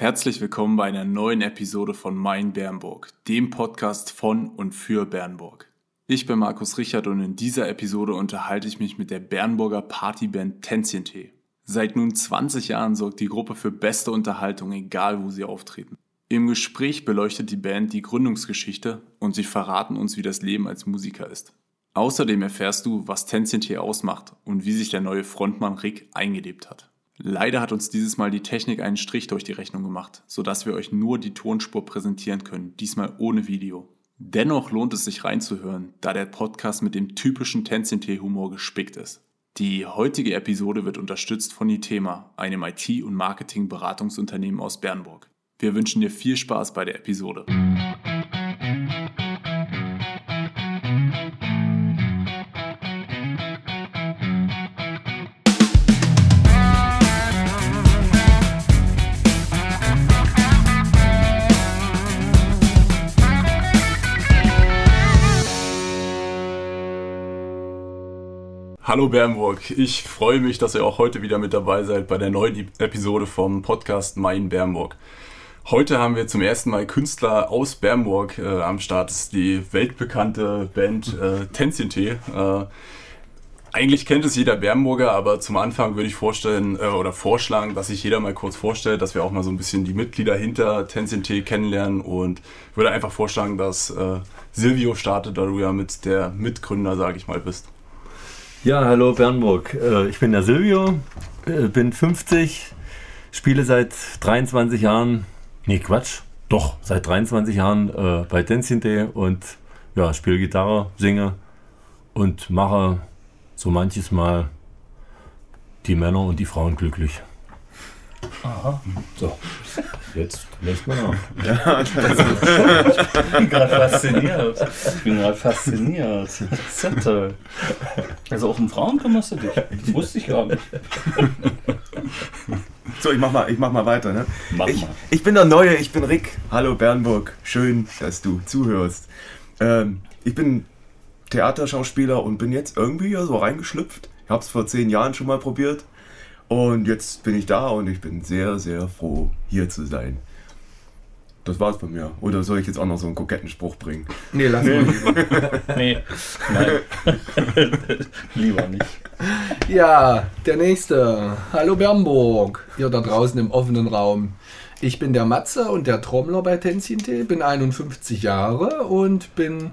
Herzlich willkommen bei einer neuen Episode von Mein Bernburg, dem Podcast von und für Bernburg. Ich bin Markus Richard und in dieser Episode unterhalte ich mich mit der Bernburger Partyband Tänzchen Tee. Seit nun 20 Jahren sorgt die Gruppe für beste Unterhaltung, egal wo sie auftreten. Im Gespräch beleuchtet die Band die Gründungsgeschichte und sie verraten uns, wie das Leben als Musiker ist. Außerdem erfährst du, was Tänzchen Tee ausmacht und wie sich der neue Frontmann Rick eingelebt hat. Leider hat uns dieses Mal die Technik einen Strich durch die Rechnung gemacht, sodass wir euch nur die Tonspur präsentieren können, diesmal ohne Video. Dennoch lohnt es sich reinzuhören, da der Podcast mit dem typischen Tänzchen-Tee-Humor gespickt ist. Die heutige Episode wird unterstützt von iThema, einem IT- und Marketing-Beratungsunternehmen aus Bernburg. Wir wünschen dir viel Spaß bei der Episode. Hallo Bernburg, ich freue mich, dass ihr auch heute wieder mit dabei seid bei der neuen Episode vom Podcast Mein Bernburg. Heute haben wir zum ersten Mal Künstler aus Bernburg am Start, das ist die weltbekannte Band Tänzchen Tee. Eigentlich kennt es jeder Bernburger, aber zum Anfang würde ich vorschlagen, dass sich jeder mal kurz vorstellt, dass wir auch mal so ein bisschen die Mitglieder hinter Tänzchen Tee kennenlernen und würde einfach vorschlagen, dass Silvio startet, da du ja mit der Mitgründer, sage ich mal, bist. Ja, hallo Bernburg. Ich bin der Silvio, bin 50, spiele seit 23 Jahren, seit 23 Jahren bei Dancing Day und ja, spiele Gitarre, singe und mache so manches Mal die Männer und die Frauen glücklich. Aha. So, jetzt lässt man auf. Ja, ich bin gerade fasziniert. Das ist ja toll. Also auch um Frauen kümmerst du dich. Das wusste ich gar nicht. So, ich mach mal weiter. Ne? Ich bin der Neue, ich bin Rick. Hallo Bernburg, schön, dass du zuhörst. Ich bin Theaterschauspieler und bin jetzt irgendwie so reingeschlüpft. Ich hab's vor 10 Jahren schon mal probiert. Und jetzt bin ich da und ich bin sehr, sehr froh, hier zu sein. Das war's bei mir. Oder soll ich jetzt auch noch so einen koketten Spruch bringen? Nee, lass mal lieber. Nee, nein. Lieber nicht. Ja, der Nächste. Hallo Bernburg, hier da draußen im offenen Raum. Ich bin der Matze und der Trommler bei Tänzchen Tee, bin 51 Jahre und bin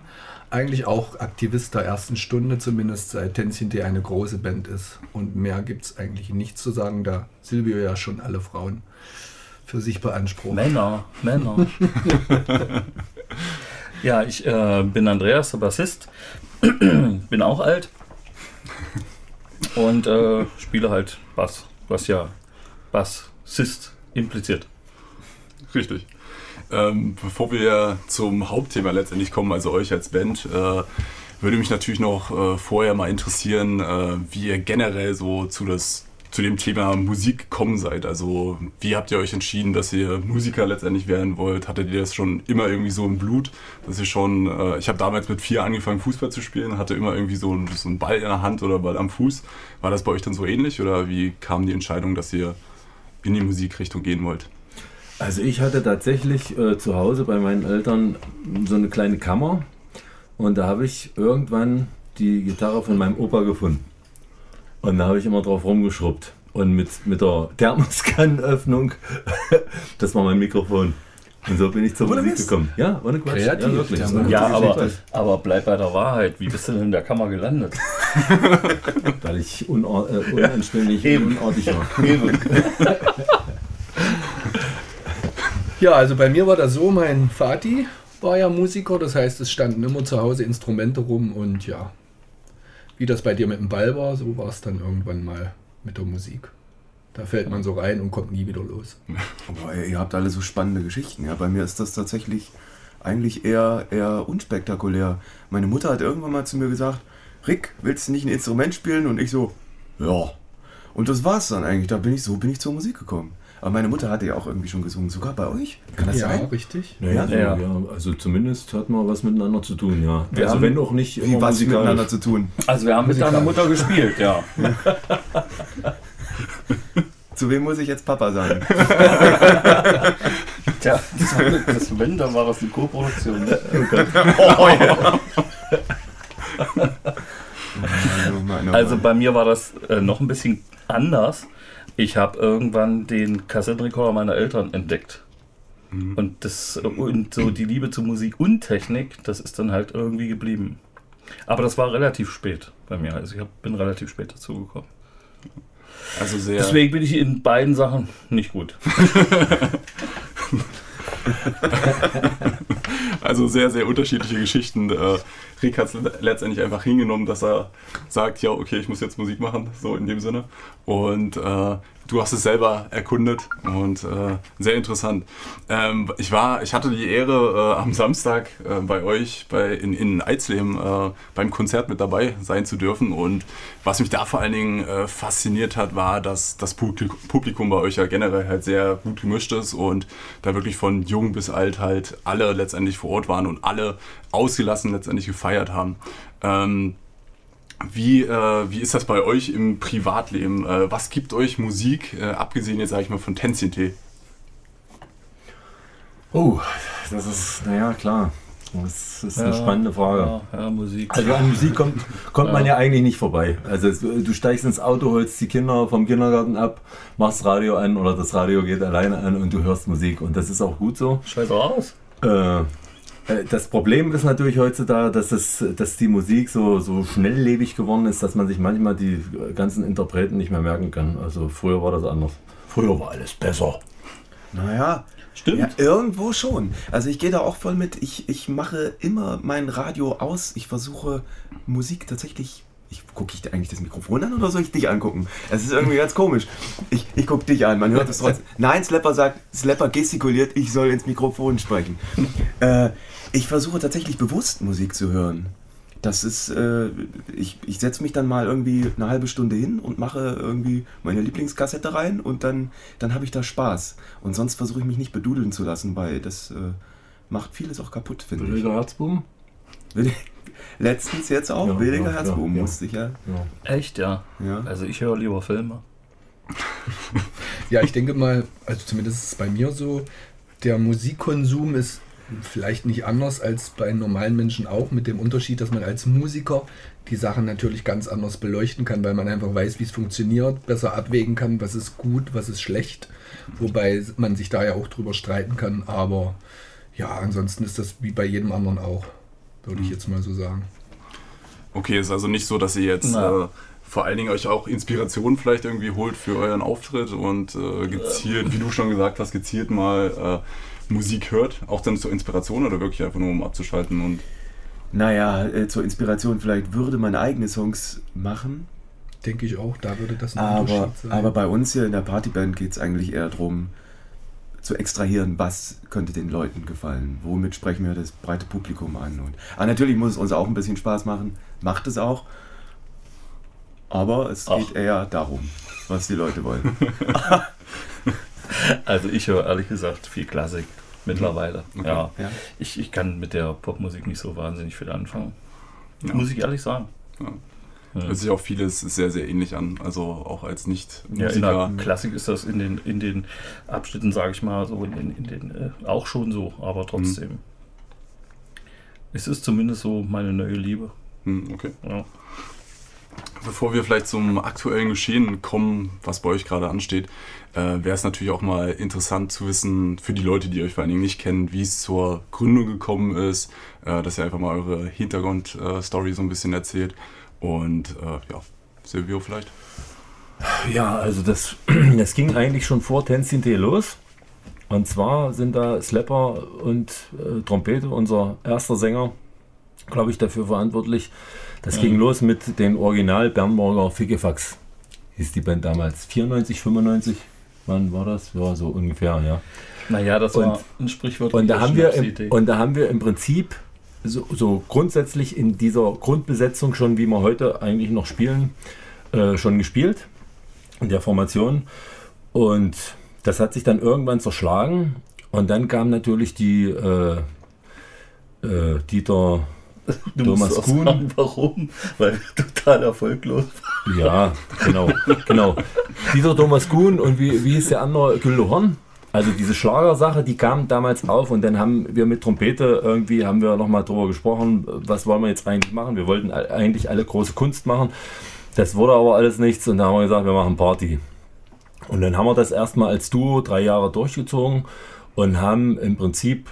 eigentlich auch Aktivist der ersten Stunde, zumindest seit Tänzchen Tee eine große Band ist. Und mehr gibt es eigentlich nicht zu sagen, da Silvio ja schon alle Frauen für sich beansprucht. Männer. Ja, ich bin Andreas, der Bassist, bin auch alt und spiele halt Bass, was ja Bassist impliziert. Richtig. Bevor wir zum Hauptthema letztendlich kommen, also euch als Band, würde mich natürlich noch vorher mal interessieren, wie ihr generell so zu dem Thema Musik gekommen seid. Also wie habt ihr euch entschieden, dass ihr Musiker letztendlich werden wollt? Hattet ihr das schon immer irgendwie so im Blut, dass ihr schon, ich habe damals mit 4 angefangen Fußball zu spielen, hatte immer irgendwie so einen Ball in der Hand oder Ball am Fuß. War das bei euch dann so ähnlich oder wie kam die Entscheidung, dass ihr in die Musikrichtung gehen wollt? Also ich hatte tatsächlich zu Hause bei meinen Eltern so eine kleine Kammer und da habe ich irgendwann die Gitarre von meinem Opa gefunden und da habe ich immer drauf rumgeschrubbt und mit der Thermoskannenöffnung, das war mein Mikrofon und so bin ich zur Musik gekommen. Ja, ohne Quatsch. Kreativ, ja, wirklich. Ja, aber bleib bei der Wahrheit, wie bist du denn in der Kammer gelandet? Weil ich unanständig und unartig war. Ja, also bei mir war das so, mein Vati war ja Musiker, das heißt, es standen immer zu Hause Instrumente rum und ja, wie das bei dir mit dem Ball war, so war es dann irgendwann mal mit der Musik. Da fällt man so rein und kommt nie wieder los. Aber ihr habt alle so spannende Geschichten, ja, bei mir ist das tatsächlich eigentlich eher unspektakulär. Meine Mutter hat irgendwann mal zu mir gesagt, Rick, willst du nicht ein Instrument spielen? Und ich so, ja. Und das war's dann eigentlich, bin ich zur Musik gekommen. Aber meine Mutter hatte ja auch irgendwie schon gesungen, sogar bei euch? Kann das sein? Richtig. Ja, also zumindest hat man was miteinander zu tun, ja. Wir also haben, wenn auch nicht immer was miteinander zu tun. Also wir haben mit deiner Mutter gespielt, ja. Zu wem muss ich jetzt Papa sein? Tja, das Wenn, dann war das eine Co-Produktion. Ne? Oh, ja. Also bei mir war das noch ein bisschen anders. Ich habe irgendwann den Kassettenrekorder meiner Eltern entdeckt. Mhm. Und so die Liebe zu Musik und Technik, das ist dann halt irgendwie geblieben. Aber das war relativ spät bei mir. Also ich bin relativ spät dazugekommen. Also sehr. Deswegen bin ich in beiden Sachen nicht gut. Also sehr, sehr unterschiedliche Geschichten. Rick hat es letztendlich einfach hingenommen, dass er sagt, ja, okay, ich muss jetzt Musik machen, so in dem Sinne. Und du hast es selber erkundet und sehr interessant. Ich hatte die Ehre, am Samstag bei euch in Eisleben beim Konzert mit dabei sein zu dürfen. Und was mich da vor allen Dingen fasziniert hat, war, dass das Publikum bei euch ja generell halt sehr gut gemischt ist und da wirklich von jung bis alt halt alle letztendlich vor Ort waren und alle ausgelassen letztendlich gefeiert haben. Wie ist das bei euch im Privatleben? Was gibt euch Musik, abgesehen jetzt, sage ich mal, von Tänzchen Tee? Oh, das ist, naja, klar. Das ist eine spannende Frage. Ja, Musik. Also an Musik kommt man ja eigentlich nicht vorbei. Also du steigst ins Auto, holst die Kinder vom Kindergarten ab, machst Radio an oder das Radio geht alleine an und du hörst Musik. Und das ist auch gut so. Scheiß raus. Das Problem ist natürlich heutzutage, dass die Musik so schnelllebig geworden ist, dass man sich manchmal die ganzen Interpreten nicht mehr merken kann. Also früher war das anders. Früher war alles besser. Naja, stimmt. Ja, irgendwo schon. Also ich gehe da auch voll mit. Ich mache immer mein Radio aus. Ich versuche Musik tatsächlich... Gucke ich dir eigentlich das Mikrofon an oder soll ich dich angucken? Es ist irgendwie ganz komisch. Ich gucke dich an, man hört es trotzdem. Nein, Slapper gestikuliert, ich soll ins Mikrofon sprechen. Ich versuche tatsächlich bewusst Musik zu hören. Das ist, ich setze mich dann mal irgendwie eine halbe Stunde hin und mache irgendwie meine Lieblingskassette rein und dann habe ich da Spaß. Und sonst versuche ich mich nicht bedudeln zu lassen, weil das macht vieles auch kaputt, finde ich. WDK Herzbuben? Letztens jetzt auch, WDK Herzbuben musste ich ja. Echt, ja. Also ich höre lieber Filme. Ja, ich denke mal, also zumindest ist es bei mir so, der Musikkonsum ist vielleicht nicht anders als bei normalen Menschen auch, mit dem Unterschied, dass man als Musiker die Sachen natürlich ganz anders beleuchten kann, weil man einfach weiß, wie es funktioniert, besser abwägen kann, was ist gut, was ist schlecht, wobei man sich da ja auch drüber streiten kann, aber ja, ansonsten ist das wie bei jedem anderen auch. Würde ich jetzt mal so sagen. Okay, ist also nicht so, dass ihr jetzt vor allen Dingen euch auch Inspiration vielleicht irgendwie holt für euren Auftritt und gezielt, wie du schon gesagt hast, gezielt mal Musik hört, auch dann zur Inspiration oder wirklich einfach nur um abzuschalten? Und naja, zur Inspiration vielleicht würde man eigene Songs machen. Denke ich auch, da würde das ein Unterschied sein. Aber bei uns hier in der Partyband geht es eigentlich eher darum, zu extrahieren, was könnte den Leuten gefallen, womit sprechen wir das breite Publikum an. Und natürlich muss es uns auch ein bisschen Spaß machen, macht es auch, aber es geht eher darum, was die Leute wollen. Also ich höre ehrlich gesagt viel Klassik mittlerweile. Okay. Ja. Ich kann mit der Popmusik nicht so wahnsinnig viel anfangen, muss ich ehrlich sagen. Ja. Hört sich auch vieles sehr, sehr ähnlich an, also auch als Nicht-Musiker. Ja, in der Klassik ist das in den Abschnitten, sage ich mal, so in den auch schon so, aber trotzdem. Es ist zumindest so meine neue Liebe. Okay. Ja. Bevor wir vielleicht zum aktuellen Geschehen kommen, was bei euch gerade ansteht, wäre es natürlich auch mal interessant zu wissen, für die Leute, die euch vor allen Dingen nicht kennen, wie es zur Gründung gekommen ist, dass ihr einfach mal eure Hintergrundstory so ein bisschen erzählt. Und Silvio vielleicht? Ja, also das ging eigentlich schon vor Tänzchen Tee los. Und zwar sind da Slapper und Trompete, unser erster Sänger, glaube ich, dafür verantwortlich. Das ging los mit den Original-Bernburger Fickefax. Hieß die Band damals. 94, 95, wann war das? Ja, so ungefähr, ja. Naja, das war ein Sprichwort. Und da haben wir im Prinzip... So grundsätzlich in dieser Grundbesetzung schon, wie wir heute eigentlich noch spielen, schon gespielt, in der Formation. Und das hat sich dann irgendwann zerschlagen. Und dann kam natürlich die Dieter Du Thomas Kuhn. Sagen, warum? Weil wir total erfolglos waren. Ja, genau. Dieser Thomas Kuhn und wie ist der andere? Guildo Horn. Also diese Schlagersache, die kam damals auf und dann haben wir mit Trompete irgendwie, haben wir nochmal drüber gesprochen, was wollen wir jetzt eigentlich machen? Wir wollten eigentlich alle große Kunst machen. Das wurde aber alles nichts und da haben wir gesagt, wir machen Party. Und dann haben wir das erstmal als Duo 3 Jahre durchgezogen und haben im Prinzip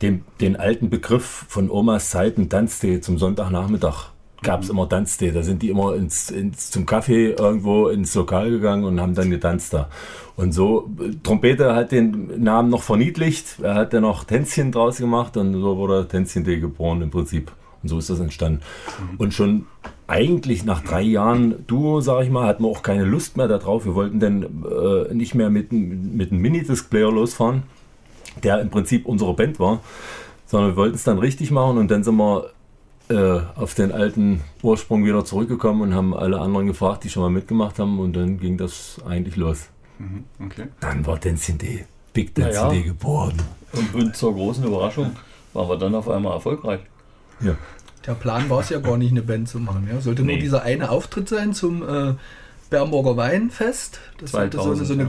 den alten Begriff von Omas Zeiten, Tanztee zum Sonntagnachmittag, gab es immer Tanztee. Da sind die immer zum Kaffee irgendwo ins Lokal gegangen und haben dann getanzt da. Und so, Trompete hat den Namen noch verniedlicht, er hat dann noch Tänzchen draus gemacht und so wurde Tänzchen Tee geboren im Prinzip. Und so ist das entstanden. Und schon eigentlich nach 3 Jahren Duo, sag ich mal, hatten wir auch keine Lust mehr darauf. Wir wollten dann nicht mehr mit einem Minidisc-Player losfahren, der im Prinzip unsere Band war, sondern wir wollten es dann richtig machen und dann sind wir auf den alten Ursprung wieder zurückgekommen und haben alle anderen gefragt, die schon mal mitgemacht haben und dann ging das eigentlich los. Okay. Dann war Dancing Day, Big Dancing Day geboren. Und zur großen Überraschung waren wir dann auf einmal erfolgreich. Ja. Der Plan war es ja gar nicht, eine Band zu machen. Ja? Sollte nur dieser eine Auftritt sein zum Bernburger Weinfest. Das sollte so eine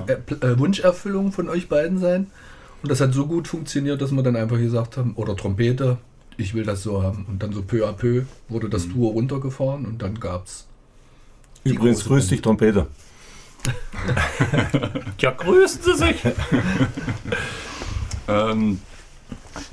Wunscherfüllung von euch beiden sein. Und das hat so gut funktioniert, dass wir dann einfach gesagt haben, oder Trompete, ich will das so haben. Und dann so peu à peu wurde das Duo runtergefahren und dann gab's. Übrigens grüß dich, Trompete. Ja, grüßen Sie sich!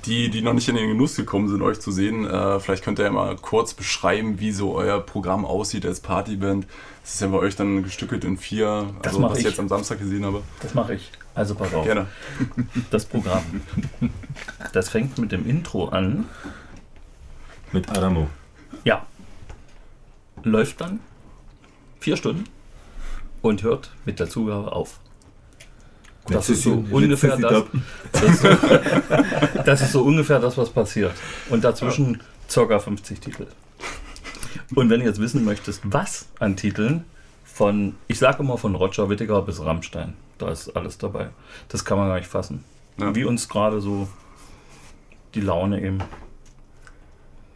Die noch nicht in den Genuss gekommen sind, euch zu sehen, vielleicht könnt ihr ja mal kurz beschreiben, wie so euer Programm aussieht als Partyband. Das ist ja bei euch dann gestückelt in 4, das also was ich jetzt am Samstag gesehen habe. Das mache ich. Also pass auf. Gerne. Das Programm. Das fängt mit dem Intro an. Mit Adamo. Ja. Läuft dann 4 Stunden und hört mit der Zugabe auf. Das ist, so ungefähr das ist so ungefähr das, was passiert. Und dazwischen ca. 50 Titel. Und wenn du jetzt wissen möchtest, was an Titeln von Roger Wittiger bis Rammstein, da ist alles dabei. Das kann man gar nicht fassen. Ja. Wie uns gerade so die Laune eben.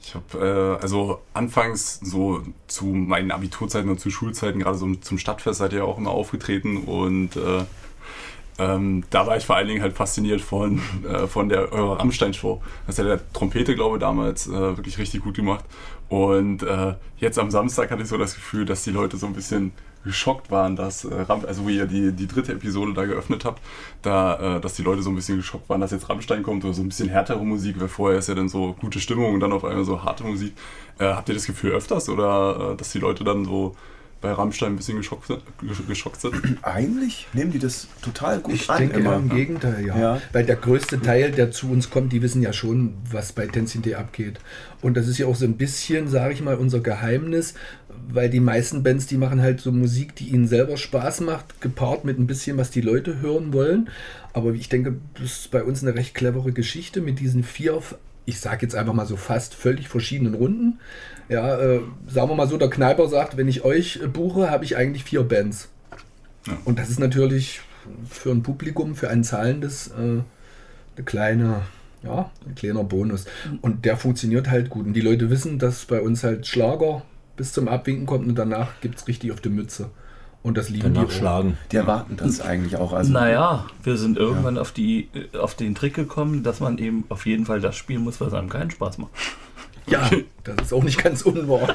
Ich habe also anfangs so zu meinen Abiturzeiten und zu Schulzeiten, gerade so zum Stadtfest seid ihr auch immer aufgetreten und da war ich vor allen Dingen halt fasziniert von der Rammstein-Show. Das hat der Trompete, glaube ich, damals wirklich richtig gut gemacht. Und jetzt am Samstag hatte ich so das Gefühl, dass die Leute so ein bisschen geschockt waren, dass also wo ihr die 3. Episode da geöffnet habt, dass die Leute so ein bisschen geschockt waren, dass jetzt Rammstein kommt oder so ein bisschen härtere Musik, weil vorher ist ja dann so gute Stimmung und dann auf einmal so harte Musik. Habt ihr das Gefühl öfters oder dass die Leute dann so bei Rammstein ein bisschen geschockt sind? Eigentlich nehmen die das total gut an. Ich denke immer im Gegenteil, ja. Weil der größte Teil, der zu uns kommt, die wissen ja schon, was bei Tänzchen Tee abgeht. Und das ist ja auch so ein bisschen, sage ich mal, unser Geheimnis, weil die meisten Bands, die machen halt so Musik, die ihnen selber Spaß macht, gepaart mit ein bisschen, was die Leute hören wollen. Aber ich denke, das ist bei uns eine recht clevere Geschichte mit diesen 4, ich sage jetzt einfach mal so fast völlig verschiedenen Runden. Ja, sagen wir mal so, der Kneiper sagt, wenn ich euch buche, habe ich eigentlich 4 Bands. Ja. Und das ist natürlich für ein Publikum, für ein zahlendes, ein kleiner Bonus. Und der funktioniert halt gut. Und die Leute wissen, dass bei uns halt Schlager bis zum Abwinken kommt und danach gibt es richtig auf die Mütze. Und das lieben die schlagen. Die erwarten das eigentlich auch. Also naja, wir sind irgendwann auf den Trick gekommen, dass man eben auf jeden Fall das spielen muss, was einem keinen Spaß macht. Ja, das ist auch nicht ganz unwahr.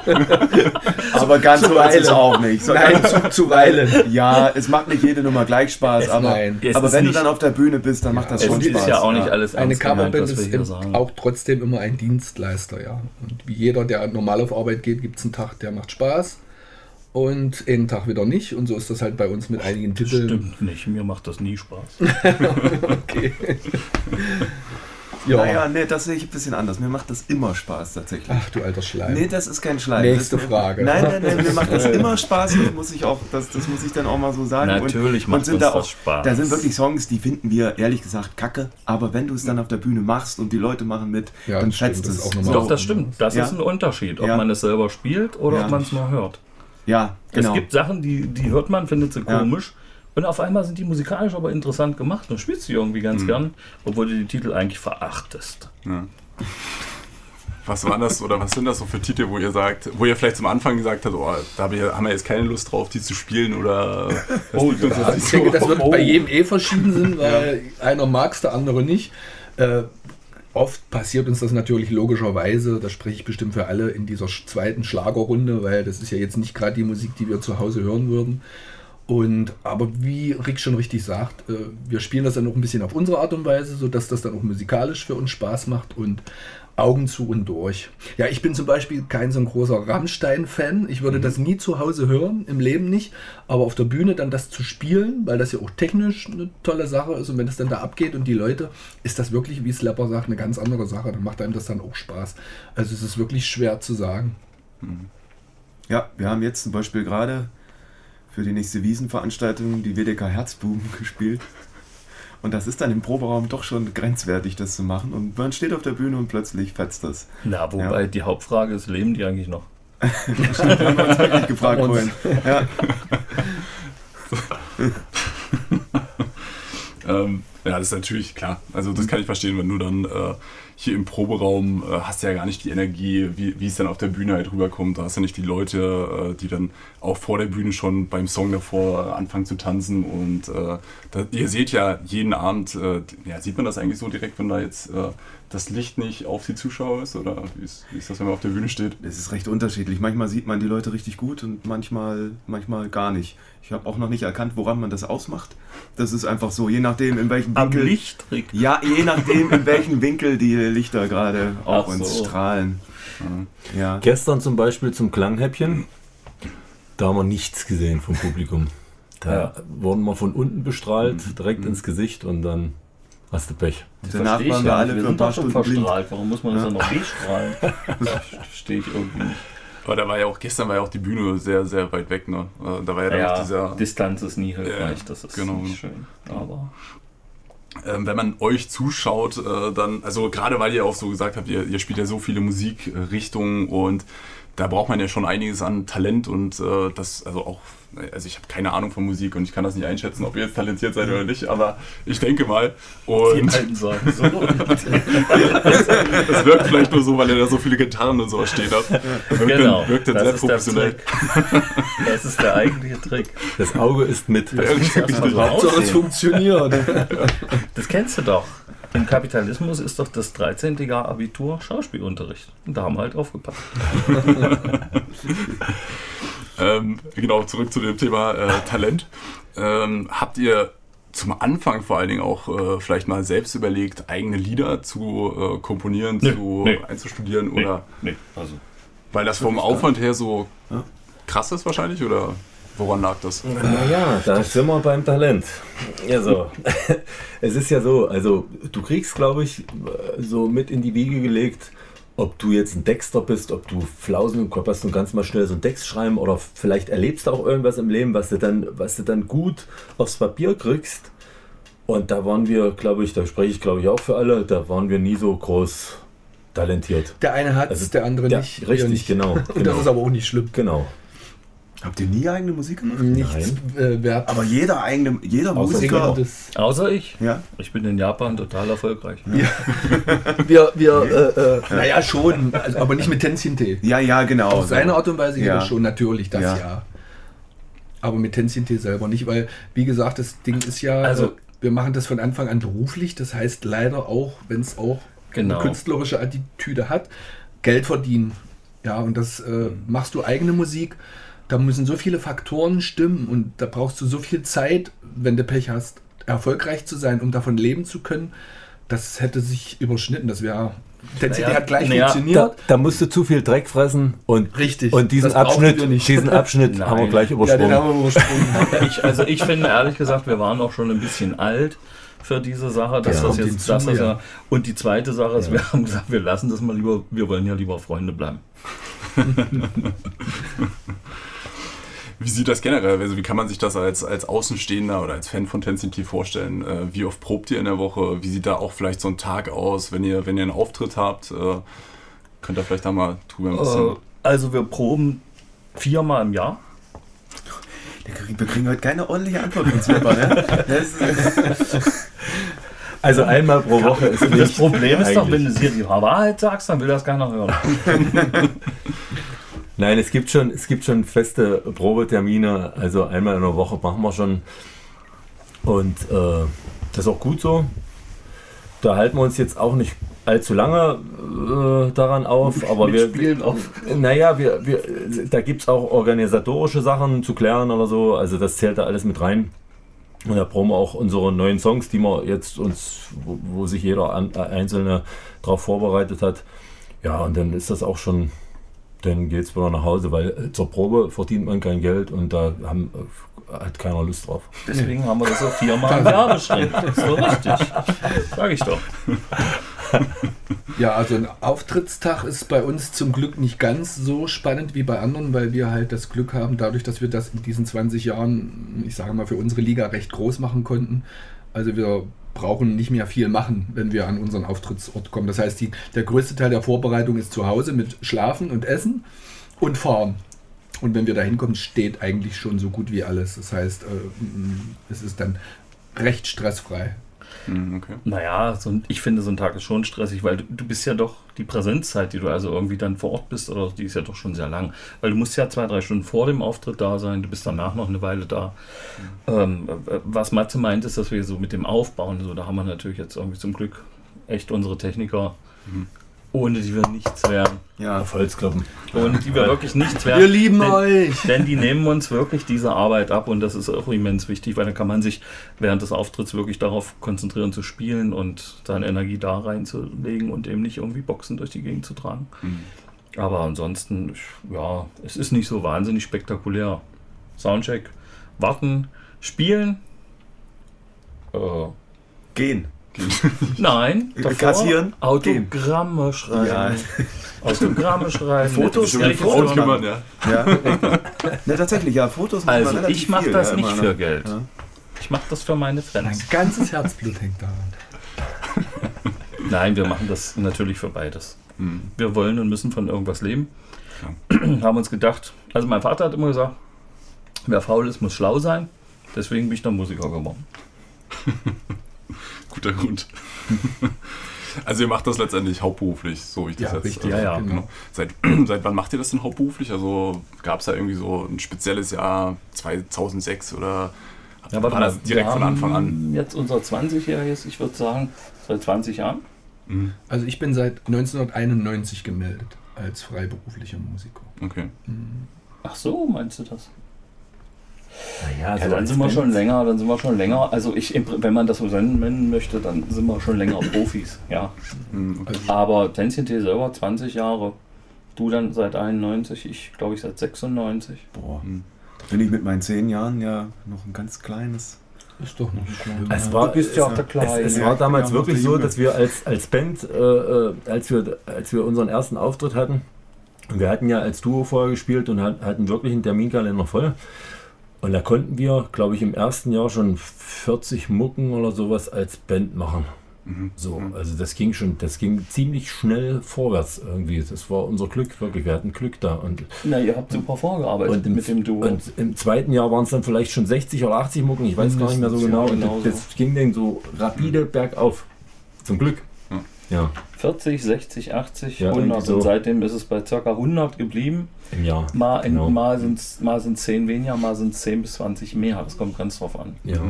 Aber ganz so ist es auch nicht. So nein, zuweilen. Ja, es macht nicht jede Nummer gleich Spaß, aber wenn du dann auf der Bühne bist, dann macht das schon Spaß. Es ist ja auch nicht alles ernst gemeint, was wir hier sagen. Auch trotzdem immer ein Dienstleister, ja. Und wie jeder, der normal auf Arbeit geht, gibt es einen Tag, der macht Spaß. Und einen Tag wieder nicht. Und so ist das halt bei uns mit einigen Titeln. Stimmt nicht, mir macht das nie Spaß. Okay. Ja. Naja, nee, das sehe ich ein bisschen anders. Mir macht das immer Spaß tatsächlich. Ach du alter Schleim. Nee, das ist kein Schleim. Nächste Frage. Nein, mir macht das immer Spaß. Und das muss ich dann auch mal so sagen. Natürlich macht uns das Spaß. Da sind wirklich Songs, die finden wir ehrlich gesagt kacke. Aber wenn du es dann auf der Bühne machst und die Leute machen mit, dann schätzt es. Doch, das stimmt. Das ist ein Unterschied, ob man es selber spielt oder ob man es mal hört. Ja, genau. Es gibt Sachen, die hört man, findet sie komisch. Und auf einmal sind die musikalisch aber interessant gemacht und spielst sie irgendwie ganz gern, obwohl du die Titel eigentlich verachtest. Ja. Was waren das oder was sind das so für Titel, wo ihr sagt, wo ihr vielleicht zum Anfang gesagt habt, oh, da haben wir jetzt keine Lust drauf, die zu spielen oder... Oh, das ich denke, das wird bei jedem verschieden sein, weil einer mag es, der andere nicht. Oft passiert uns das natürlich logischerweise, das spreche ich bestimmt für alle, in dieser zweiten Schlagerrunde, weil das ist ja jetzt nicht gerade die Musik, die wir zu Hause hören würden. Aber wie Rick schon richtig sagt, wir spielen das dann auch ein bisschen auf unsere Art und Weise, sodass das dann auch musikalisch für uns Spaß macht und Augen zu und durch. Ja, ich bin zum Beispiel kein so ein großer Rammstein-Fan. Ich würde das nie zu Hause hören, im Leben nicht. Aber auf der Bühne dann das zu spielen, weil das ja auch technisch eine tolle Sache ist. Und wenn es dann da abgeht und die Leute, ist das wirklich, wie Slapper sagt, eine ganz andere Sache. Dann macht einem das dann auch Spaß. Also es ist wirklich schwer zu sagen. Ja, wir haben jetzt zum Beispiel gerade für die nächste Wiesenveranstaltung die WDK Herzbuben gespielt. Und das ist dann im Proberaum doch schon grenzwertig, das zu machen. Und man steht auf der Bühne und plötzlich fetzt das. Na, wobei die Hauptfrage ist, leben die eigentlich noch? Das stimmt, haben wir uns wirklich gefragt vorhin. Ja. Ja, das ist natürlich klar. Also das kann ich verstehen, wenn du dann hier im Proberaum hast du ja gar nicht die Energie, wie es dann auf der Bühne halt rüberkommt. Da hast du nicht die Leute, die dann auch vor der Bühne schon beim Song davor anfangen zu tanzen. Und ihr seht ja jeden Abend, sieht man das eigentlich so direkt, wenn da jetzt das Licht nicht auf die Zuschauer ist? Oder wie ist das, wenn man auf der Bühne steht? Es ist recht unterschiedlich. Manchmal sieht man die Leute richtig gut und manchmal gar nicht. Ich habe auch noch nicht erkannt, woran man das ausmacht. Das ist einfach so, je nachdem, in welchem Winkel... Am Licht, Rick. Ja, je nachdem, in welchem Winkel die Lichter gerade auf uns strahlen. Ja. Gestern zum Beispiel zum Klanghäppchen, da haben wir nichts gesehen vom Publikum. Da wurden wir von unten bestrahlt, direkt ins Gesicht und dann hast du Pech. Danach waren wir alle für ein paar Stunden verstrahlt. Warum muss man das dann noch bestrahlen? Verstehe ich irgendwie nicht. Aber da war ja auch, gestern war ja auch die Bühne sehr, sehr weit weg, ne? Da war ja dann auch dieser... Distanz ist nie hilfreich, das ist nicht schön. Aber wenn man euch zuschaut, dann, also gerade weil ihr auch so gesagt habt, ihr spielt ja so viele Musikrichtungen und da braucht man ja schon einiges an Talent und das, also auch, also ich habe keine Ahnung von Musik und ich kann das nicht einschätzen, ob ihr jetzt talentiert seid oder nicht, aber ich denke mal. Und die Alten sagen so. Das wirkt vielleicht nur so, weil ihr da so viele Gitarren und sowas stehen habt. Genau, wirkt dann sehr professionell. Das ist der eigentliche Trick. Das Auge ist mit. Hauptsache es funktioniert. Das kennst du doch. Im Kapitalismus ist doch das 13. Jahr Abitur Schauspielunterricht. Und da haben wir halt aufgepasst. Genau, zurück zu dem Thema Talent. Habt ihr zum Anfang vor allen Dingen auch vielleicht mal selbst überlegt, eigene Lieder zu komponieren, einzustudieren? Nee, oder? Nee, also. Weil das vom Aufwand her so krass ist wahrscheinlich, oder woran lag das? Naja, da sind wir beim Talent. Also, es ist ja so, also du kriegst, glaube ich, so mit in die Wiege gelegt, ob du jetzt ein Texter bist, ob du Flausen im Kopf hast und ganz mal schnell so einen Text schreiben oder vielleicht erlebst du auch irgendwas im Leben, was du dann gut aufs Papier kriegst. Und da waren wir, glaube ich, da spreche ich, glaube ich, auch für alle, da waren wir nie so groß talentiert. Der eine hat es, also, der andere nicht. Richtig, nicht. Genau. Und das ist aber auch nicht schlimm. Genau. Habt ihr nie eigene Musik gemacht? Nichts. Aber jeder Musiker. Außer ich. Ja? Ich bin in Japan total erfolgreich. Ja. Naja, schon, also, aber nicht mit Tänzchen Tee. Ja, genau. Auf seine Art und Weise jeder schon, natürlich, das Aber mit Tänzchen Tee selber nicht, weil, wie gesagt, das Ding ist ja, also, wir machen das von Anfang an beruflich, das heißt leider auch, wenn es auch eine künstlerische Attitüde hat, Geld verdienen. Ja, und das machst du eigene Musik. Da müssen so viele Faktoren stimmen und da brauchst du so viel Zeit, wenn du Pech hast, erfolgreich zu sein, um davon leben zu können. Das hätte sich überschnitten, das wäre... Tänzchen Tee hat gleich funktioniert. Da musst du zu viel Dreck fressen und, richtig, und diesen Abschnitt haben wir gleich übersprungen. Ja, den haben wir übersprungen. Ich finde ehrlich gesagt, wir waren auch schon ein bisschen alt für diese Sache. Und die zweite Sache ist, wir haben gesagt, wir lassen das mal lieber, wir wollen ja lieber Freunde bleiben. Wie sieht das generell? Also wie kann man sich das als Außenstehender oder als Fan von Tänzchen Tee vorstellen? Wie oft probt ihr in der Woche? Wie sieht da auch vielleicht so ein Tag aus, wenn ihr einen Auftritt habt? Könnt ihr vielleicht da mal drüber ein bisschen... Also wir proben 4-mal im Jahr. Wir kriegen heute keine ordentliche Antwort von uns. Also einmal pro Woche ist nicht. Das Problem ist doch, wenn du dir die Wahrheit sagst, dann will das keiner hören. Nein, es gibt schon feste Probetermine. Also einmal in der Woche machen wir schon. Und das ist auch gut so. Da halten wir uns jetzt auch nicht allzu lange daran auf, aber wir spielen auf. Naja, wir, da gibt es auch organisatorische Sachen zu klären oder so, also das zählt da alles mit rein. Und da proben wir auch unsere neuen Songs, die wir jetzt uns, wo sich jeder Einzelne drauf vorbereitet hat. Ja, und dann ist das auch schon, dann geht's wieder nach Hause, weil zur Probe verdient man kein Geld und da hat keiner Lust drauf. Deswegen haben wir das auch viermal im Jahr beschränkt. So richtig. Sag ich doch. Ja, also ein Auftrittstag ist bei uns zum Glück nicht ganz so spannend wie bei anderen, weil wir halt das Glück haben, dadurch, dass wir das in diesen 20 Jahren, ich sage mal, für unsere Liga recht groß machen konnten. Also wir brauchen nicht mehr viel machen, wenn wir an unseren Auftrittsort kommen. Das heißt, der größte Teil der Vorbereitung ist zu Hause mit Schlafen und Essen und Fahren. Und wenn wir da hinkommen, steht eigentlich schon so gut wie alles. Das heißt, es ist dann recht stressfrei. Okay. Naja, ich finde, so ein Tag ist schon stressig, weil du bist ja doch, die Präsenzzeit, die du also irgendwie dann vor Ort bist, oder die ist ja doch schon sehr lang. Weil du musst ja 2-3 Stunden vor dem Auftritt da sein, du bist danach noch eine Weile da. Was Matze meint, ist, dass wir so mit dem Aufbauen, so, da haben wir natürlich jetzt irgendwie zum Glück echt unsere Techniker, ohne die wir nichts wären. Ja, auf Holzklappen. Ohne die wir wirklich nichts wären. Wir lieben euch! Denn die nehmen uns wirklich diese Arbeit ab und das ist auch immens wichtig, weil dann kann man sich während des Auftritts wirklich darauf konzentrieren zu spielen und seine Energie da reinzulegen und eben nicht irgendwie Boxen durch die Gegend zu tragen. Aber ansonsten, ja, es ist nicht so wahnsinnig spektakulär. Soundcheck, warten, spielen, gehen. Nein, kassieren, Autogramme schreiben. Ja. Autogramme schreiben. Fotos kümmern, ja. Na, tatsächlich, ja, Fotos machen. Also, ich mache das nicht für Geld. Ja. Ich mache das für meine Friends. Mein ganzes Herzblut hängt daran. Nein, wir machen das natürlich für beides. Wir wollen und müssen von irgendwas leben. Ja. Haben uns gedacht, also mein Vater hat immer gesagt, wer faul ist, muss schlau sein. Deswegen bin ich dann Musiker geworden. Guter Grund. Also ihr macht das letztendlich hauptberuflich, so wie ich das jetzt. Richtig, also, ja, genau. Seit wann macht ihr das denn hauptberuflich? Also gab es da irgendwie so ein spezielles Jahr 2006 oder war das direkt von Anfang an? Jetzt unser 20-Jähriges, ich würde sagen, seit 20 Jahren. Also ich bin seit 1991 gemeldet als freiberuflicher Musiker. Okay. Ach so, meinst du das? Naja, ja, dann sind wir schon länger, also wenn man das so nennen möchte, dann sind wir schon länger Profis, ja. Aber Tänzchen Tee selber 20 Jahre, du dann seit 91, ich glaube ich seit 96. Boah, da bin ich mit meinen 10 Jahren ja noch ein ganz kleines... Ist doch nicht schlimm. Du bist ja auch der Kleine. Es war damals wirklich so, dass wir als Band, als wir unseren ersten Auftritt hatten, wir hatten ja als Duo vorher gespielt und hatten wirklich einen Terminkalender voll. Und da konnten wir, glaube ich, im ersten Jahr schon 40 Mucken oder sowas als Band machen. So, also das ging ziemlich schnell vorwärts irgendwie. Das war unser Glück, wirklich. Wir hatten Glück da. Und ihr habt super vorgearbeitet und mit dem Duo. Und im zweiten Jahr waren es dann vielleicht schon 60 oder 80 Mucken, ich weiß gar nicht mehr so genau. Und das ging dann so rapide bergauf. Zum Glück. Ja. 40, 60, 80, ja, 100 so. Und seitdem ist es bei ca. 100 geblieben. Im Jahr. Mal sind 10 weniger, mal sind 10 bis 20 mehr. Das kommt ganz drauf an. Ja.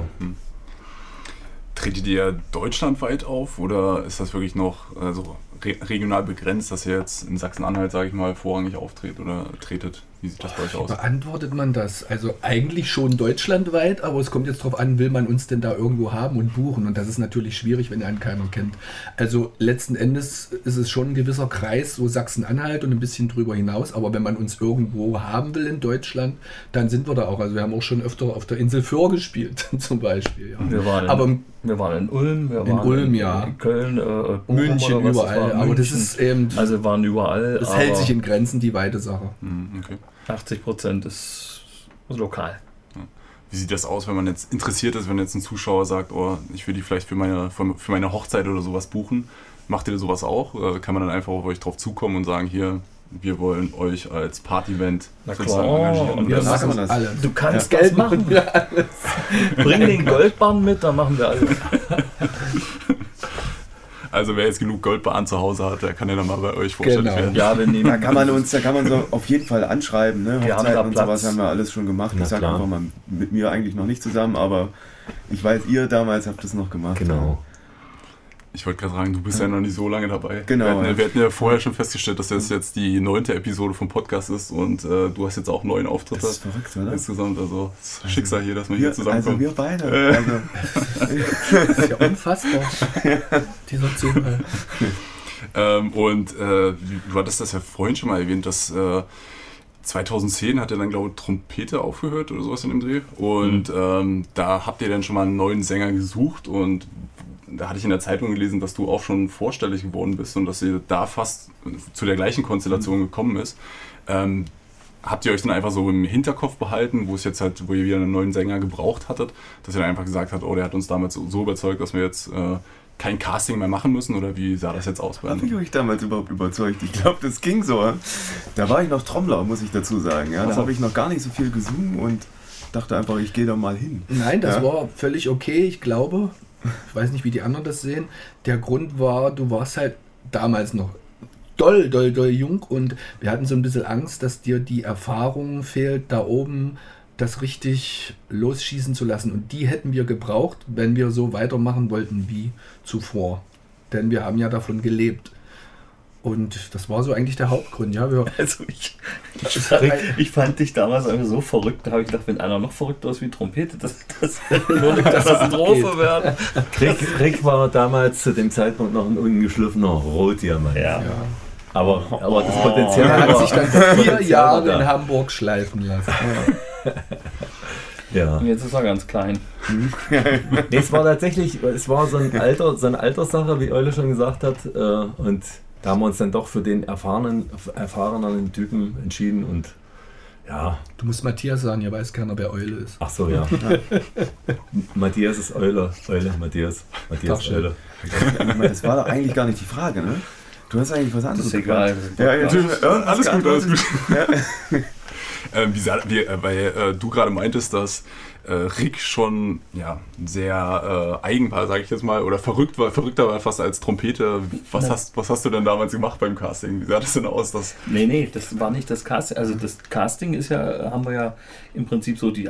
Tretet ihr deutschlandweit auf oder ist das wirklich noch so regional begrenzt, dass ihr jetzt in Sachsen-Anhalt, sage ich mal, vorrangig auftretet oder tretet? Wie sieht das bei euch aus? Beantwortet man das? Also eigentlich schon deutschlandweit, aber es kommt jetzt drauf an, will man uns denn da irgendwo haben und buchen? Und das ist natürlich schwierig, wenn einen keiner kennt. Also letzten Endes ist es schon ein gewisser Kreis, so Sachsen-Anhalt und ein bisschen drüber hinaus. Aber wenn man uns irgendwo haben will in Deutschland, dann sind wir da auch. Also wir haben auch schon öfter auf der Insel Föhr gespielt, zum Beispiel. Ja. Wir waren in Ulm, in Köln, München, überall. Aber das ist eben... Also waren überall. Das hält sich in Grenzen, die weite Sache. Okay. 80% ist lokal. Wie sieht das aus, wenn man jetzt interessiert ist, wenn jetzt ein Zuschauer sagt, oh, ich will die vielleicht für meine Hochzeit oder sowas buchen? Macht ihr sowas auch? Kann man dann einfach auf euch drauf zukommen und sagen, hier, wir wollen euch als Partyband sozusagen engagieren? Und das machen wir alles. Du kannst Geld machen. Bring den Goldbarren mit, dann machen wir alles. Also wer jetzt genug Goldbahn zu Hause hat, der kann ja dann mal bei euch vorstellig werden. Ja, wir nehmen da kann man so auf jeden Fall anschreiben. Ne? Hochzeiten und sowas haben wir alles schon gemacht. Na, ich sage einfach mal, mit mir eigentlich noch nicht zusammen, aber ich weiß, ihr damals habt das noch gemacht. Genau. Ich wollte gerade sagen, du bist ja noch nicht so lange dabei. Genau. Wir hatten ja vorher schon festgestellt, dass das jetzt die 9. Episode vom Podcast ist und du hast jetzt auch 9 Auftritte. Das ist verrückt, oder? Insgesamt, also das Schicksal hier, dass man hier zusammenkommt. Also wir beide. Das ist ja unfassbar, dieser Zufall. Du hattest das ja vorhin schon mal erwähnt, dass 2010 hat er dann, glaube ich, Trompete aufgehört oder sowas in dem Dreh. Und da habt ihr dann schon mal einen neuen Sänger gesucht und da hatte ich in der Zeitung gelesen, dass du auch schon vorstellig geworden bist und dass ihr da fast zu der gleichen Konstellation gekommen ist. Habt ihr euch dann einfach so im Hinterkopf behalten, wo ihr wieder einen neuen Sänger gebraucht hattet, dass ihr dann einfach gesagt habt, der hat uns damals so überzeugt, dass wir jetzt kein Casting mehr machen müssen, oder wie sah das jetzt aus bei mir? Habe ich euch damals überhaupt überzeugt? Ich glaube, das ging so. Da war ich noch Trommler, muss ich dazu sagen. Ja, da habe ich noch gar nicht so viel gesungen und dachte einfach, ich gehe da mal hin. Nein, das war völlig okay, ich glaube. Ich weiß nicht, wie die anderen das sehen. Der Grund war, du warst halt damals noch doll jung und wir hatten so ein bisschen Angst, dass dir die Erfahrung fehlt, da oben das richtig losschießen zu lassen. Und die hätten wir gebraucht, wenn wir so weitermachen wollten wie zuvor. Denn wir haben ja davon gelebt. Und das war so eigentlich der Hauptgrund, ja. Ich fand dich damals einfach so verrückt, da habe ich gedacht, wenn einer noch verrückter ist wie Trompete, das nur eine Katastrophe werden. Rick war damals zu dem Zeitpunkt noch ein ungeschliffener Rotdiamant. Ja. Aber das Potenzial hat sich dann 4 Jahre in Hamburg schleifen lassen. Ja. Und jetzt ist er ganz klein. Nee, es war so eine Alterssache, wie Eule schon gesagt hat, und da haben wir uns dann doch für den erfahrenen Typen entschieden und ja. Du musst Matthias sagen, ja, weiß keiner, wer Eule ist. Ach so, ja. Matthias ist Eule. Eule, Matthias Eule. Das war doch eigentlich gar nicht die Frage, ne? Du hast eigentlich was anderes. Das ist egal. Alles gut. Weil du gerade meintest, dass Rick schon sehr eigenbar, sage ich jetzt mal, oder verrückter war fast als Trompete. Was hast du denn damals gemacht beim Casting? Wie sah das denn aus? Nee, das war nicht das Casting. Also das Casting haben wir ja im Prinzip so, die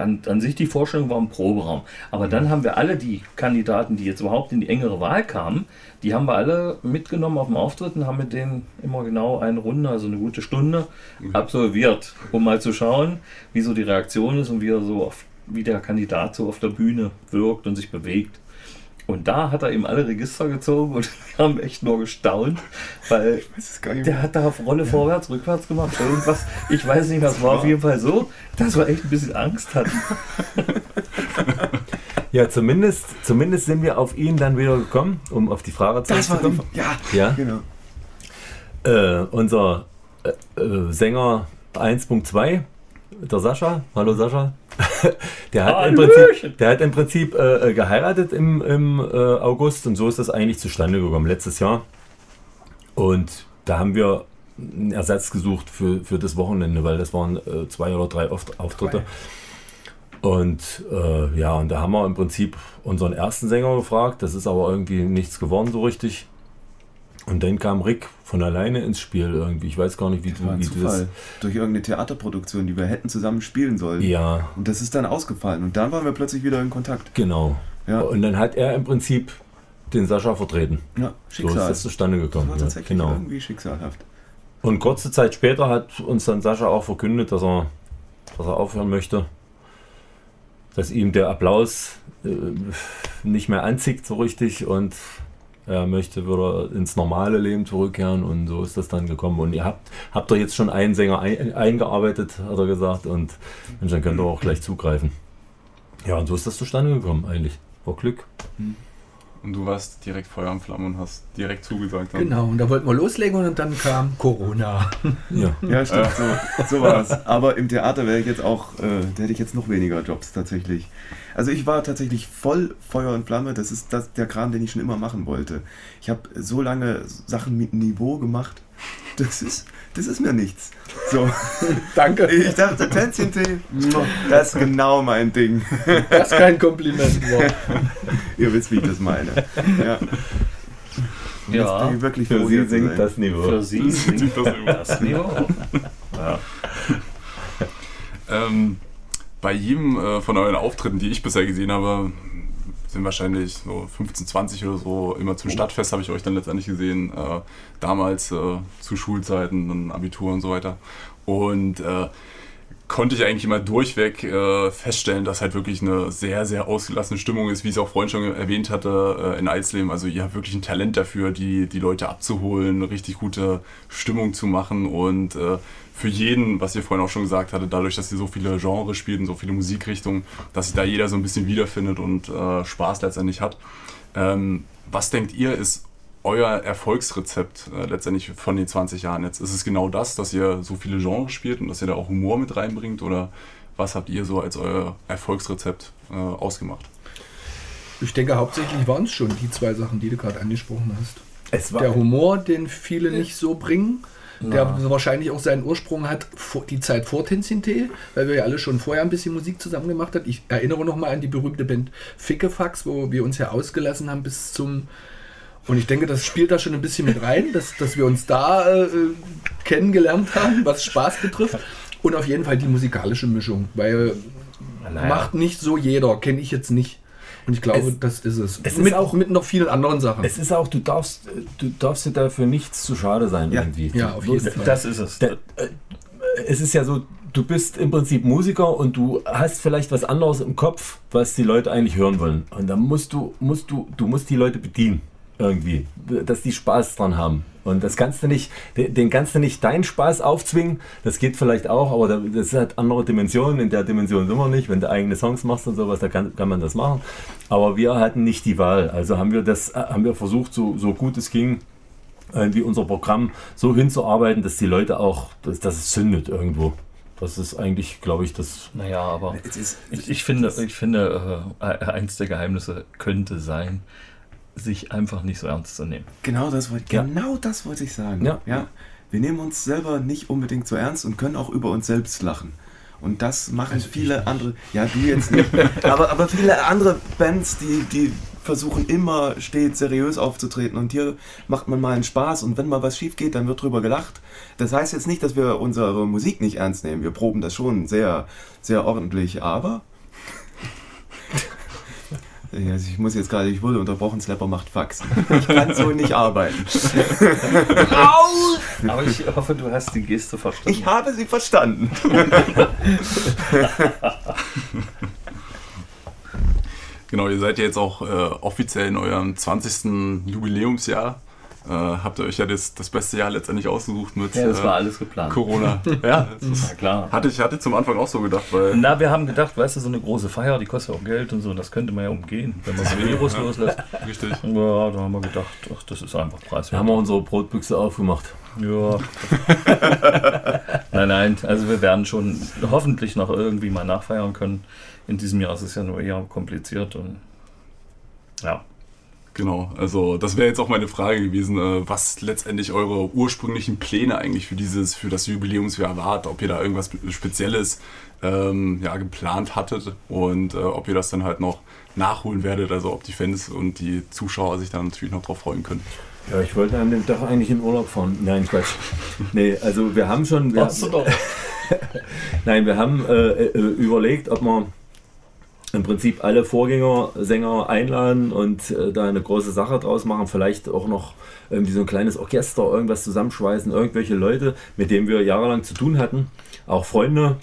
Vorstellung war im Proberaum. Aber dann haben wir alle die Kandidaten, die jetzt überhaupt in die engere Wahl kamen, die haben wir alle mitgenommen auf dem Auftritt und haben mit denen immer genau eine Runde, also eine gute Stunde, absolviert, um mal zu schauen, wie so die Reaktion ist und wie der Kandidat so auf der Bühne wirkt und sich bewegt. Und da hat er eben alle Register gezogen und wir haben echt nur gestaunt, weil der hat da auf Rolle vorwärts, rückwärts gemacht, irgendwas. Ich weiß nicht, das war auf jeden Fall so, dass wir echt ein bisschen Angst hatten. Ja, zumindest sind wir auf ihn dann wieder gekommen, um auf die Frage zurückzukommen. Genau. Unser Sänger 1.2, der Sascha, hallo Sascha, der hat im Prinzip geheiratet im August und so ist das eigentlich zustande gekommen, letztes Jahr. Und da haben wir einen Ersatz gesucht für das Wochenende, weil das waren 2 oder 3 Auftritte. Und und da haben wir im Prinzip unseren ersten Sänger gefragt, das ist aber irgendwie nichts geworden so richtig. Und dann kam Rick von alleine ins Spiel irgendwie. Ich weiß gar nicht, wie das... Durch irgendeine Theaterproduktion, die wir hätten zusammen spielen sollen. Ja. Und das ist dann ausgefallen. Und dann waren wir plötzlich wieder in Kontakt. Genau. Ja. Und dann hat er im Prinzip den Sascha vertreten. Ja, Schicksal. So ist das zustande gekommen. Das war tatsächlich irgendwie schicksalhaft. Und kurze Zeit später hat uns dann Sascha auch verkündet, dass er aufhören möchte. Dass ihm der Applaus nicht mehr anzieht so richtig und... Er würde ins normale Leben zurückkehren und so ist das dann gekommen. Und ihr habt doch jetzt schon einen Sänger eingearbeitet, hat er gesagt, und dann könnt ihr auch gleich zugreifen. Ja, und so ist das zustande gekommen eigentlich. War Glück. Und du warst direkt Feuer und Flamme und hast direkt zugesagt. Genau, und da wollten wir loslegen und dann kam Corona. Ja stimmt, so war es. Aber im Theater hätte ich jetzt noch weniger Jobs tatsächlich. Also ich war tatsächlich voll Feuer und Flamme, das ist der Kram, den ich schon immer machen wollte. Ich habe so lange Sachen mit Niveau gemacht, das ist mir nichts. So. Danke. Ich dachte, Tänzchen Tee, das ist genau mein Ding. Das ist kein Kompliment. Ihr wisst, wie ich das meine. Ja. Ja, die wirklich für sie sinkt das Niveau. Für sie sinkt das Niveau. Ja. Bei jedem von euren Auftritten, die ich bisher gesehen habe, sind wahrscheinlich so 15, 20 oder so, immer zum Stadtfest habe ich euch dann letztendlich gesehen, damals zu Schulzeiten, dann Abitur und so weiter. Und konnte ich eigentlich immer durchweg feststellen, dass halt wirklich eine sehr, sehr ausgelassene Stimmung ist, wie es auch vorhin schon erwähnt hatte, in Eisleben. Also ihr habt wirklich ein Talent dafür, die Leute abzuholen, eine richtig gute Stimmung zu machen und für jeden, was ihr vorhin auch schon gesagt hattet, dadurch, dass ihr so viele Genres spielt und so viele Musikrichtungen, dass sich da jeder so ein bisschen wiederfindet und Spaß letztendlich hat. Was denkt ihr, ist euer Erfolgsrezept letztendlich von den 20 Jahren jetzt? Ist es genau das, dass ihr so viele Genres spielt und dass ihr da auch Humor mit reinbringt? Oder was habt ihr so als euer Erfolgsrezept ausgemacht? Ich denke, hauptsächlich waren es schon die zwei Sachen, die du gerade angesprochen hast. Es war der Humor, den viele nicht so bringen, der wahrscheinlich auch seinen Ursprung hat, die Zeit vor Tänzchen Tee, weil wir ja alle schon vorher ein bisschen Musik zusammen gemacht haben. Ich erinnere nochmal an die berühmte Band Fickefax, wo wir uns ja ausgelassen haben bis zum... Und ich denke, das spielt da schon ein bisschen mit rein, dass wir uns da kennengelernt haben, was Spaß betrifft. Und auf jeden Fall die musikalische Mischung, weil macht nicht so jeder, kenne ich jetzt nicht. Und ich glaube, das ist es. Es ist auch mit noch vielen anderen Sachen. Es ist auch, du darfst dir dafür nichts zu schade sein, ja, irgendwie. Ja, auf jeden Fall. Das ist es. Es ist ja so, du bist im Prinzip Musiker und du hast vielleicht was anderes im Kopf, was die Leute eigentlich hören wollen. Und dann musst du die Leute bedienen. Irgendwie, dass die Spaß dran haben. Und das kannst du nicht, den kannst du nicht deinen Spaß aufzwingen, das geht vielleicht auch, aber das hat andere Dimensionen, in der Dimension sind wir nicht, wenn du eigene Songs machst und sowas, da kann man das machen. Aber wir hatten nicht die Wahl, also haben wir versucht, so gut es ging, irgendwie unser Programm so hinzuarbeiten, dass die Leute auch, dass es zündet irgendwo. Das ist eigentlich, glaube ich, das... Naja, aber ich finde, eins der Geheimnisse könnte sein, sich einfach nicht so ernst zu nehmen. Genau das wollte ich sagen. Ja. Ja. Wir nehmen uns selber nicht unbedingt so ernst und können auch über uns selbst lachen. Und das machen also viele andere... Ja, du jetzt nicht. aber viele andere Bands, die versuchen immer stets seriös aufzutreten. Und hier macht man mal einen Spaß. Und wenn mal was schief geht, dann wird drüber gelacht. Das heißt jetzt nicht, dass wir unsere Musik nicht ernst nehmen. Wir proben das schon sehr, sehr ordentlich. Aber... Also ich wurde unterbrochen, Slapper macht Fax. Ich kann so nicht arbeiten. Aber ich hoffe, du hast die Geste verstanden. Ich habe sie verstanden. Genau, ihr seid ja jetzt auch offiziell in eurem 20. Jubiläumsjahr. Habt ihr euch ja das beste Jahr letztendlich ausgesucht mit Corona. Ja, das war alles geplant. Corona. Ja, das klar. Hatte ich zum Anfang auch so gedacht. Weil wir haben gedacht, weißt du, so eine große Feier, die kostet ja auch Geld und so, und das könnte man ja umgehen, wenn man so ein Virus loslässt. Richtig. Ja, da haben wir gedacht, ach, das ist einfach preiswert. Da haben wir unsere Brotbüchse aufgemacht. Ja. Nein, also wir werden schon hoffentlich noch irgendwie mal nachfeiern können. In diesem Jahr ist es ja nur eher kompliziert und ja. Genau, also das wäre jetzt auch meine Frage gewesen, was letztendlich eure ursprünglichen Pläne eigentlich für das Jubiläumsjahr waren, ob ihr da irgendwas Spezielles geplant hattet und ob ihr das dann halt noch nachholen werdet, also ob die Fans und die Zuschauer sich dann natürlich noch drauf freuen können. Ja, ich wollte an dem Tag eigentlich in Urlaub fahren. Nein, Quatsch. Nee, also wir haben schon... Nein, wir haben überlegt, ob man... im Prinzip alle Vorgängersänger einladen und da eine große Sache draus machen, vielleicht auch noch irgendwie so ein kleines Orchester, irgendwas zusammenschweißen, irgendwelche Leute, mit denen wir jahrelang zu tun hatten, auch Freunde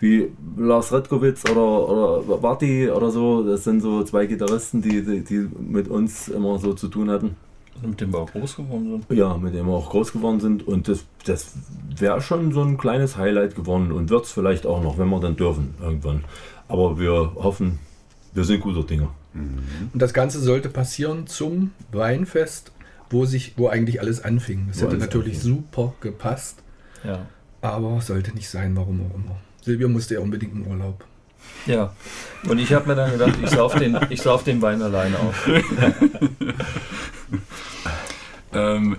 wie Lars Redkowicz oder Wati oder so, das sind so zwei Gitarristen, die mit uns immer so zu tun hatten. Mit dem wir auch groß geworden sind. Ja, mit dem wir auch groß geworden sind und das wäre schon so ein kleines Highlight geworden und wird es vielleicht auch noch, wenn wir dann dürfen, irgendwann. Aber wir hoffen, wir sind guter Dinge. Und das Ganze sollte passieren zum Weinfest, wo eigentlich alles anfing. Das hätte natürlich super gepasst, ja. Aber sollte nicht sein, warum auch immer. Silvio musste ja unbedingt in Urlaub. Ja, und ich habe mir dann gedacht, ich sauf den Wein alleine auf.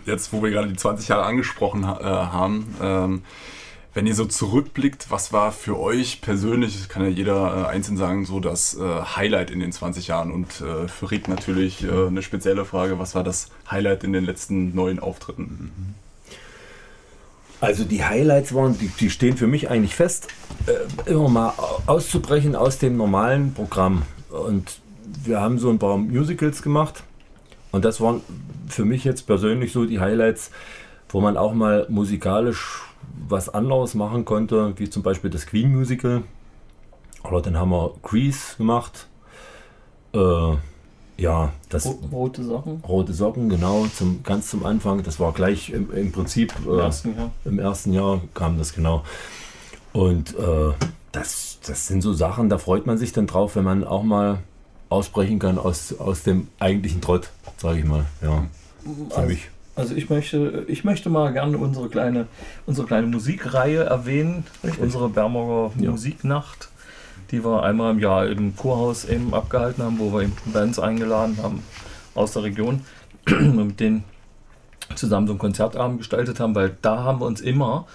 Jetzt, wo wir gerade die 20 Jahre angesprochen haben... Wenn ihr so zurückblickt, was war für euch persönlich, das kann ja jeder einzeln sagen, so das Highlight in den 20 Jahren? Und für Rick natürlich eine spezielle Frage, was war das Highlight in den letzten 9 Auftritten? Mhm. Also die Highlights waren, die stehen für mich eigentlich fest, immer mal auszubrechen aus dem normalen Programm. Und wir haben so ein paar Musicals gemacht und das waren für mich jetzt persönlich so die Highlights, wo man auch mal musikalisch was anderes machen konnte, wie zum Beispiel das Queen Musical, oder dann haben wir Grease gemacht, ja, das Rote Socken. Rote Socken, genau, ganz zum Anfang, das war gleich im Prinzip im ersten Jahr kam das, genau. Und das sind so Sachen, da freut man sich dann drauf, wenn man auch mal ausbrechen kann aus dem eigentlichen Trott, sage ich mal, ja, für mich. Also ich möchte mal gerne unsere kleine Musikreihe erwähnen, unsere Bernburger Musiknacht, die wir einmal im Jahr im Kurhaus eben abgehalten haben, wo wir eben Bands eingeladen haben aus der Region und mit denen zusammen so einen Konzertabend gestaltet haben, weil da haben wir uns immer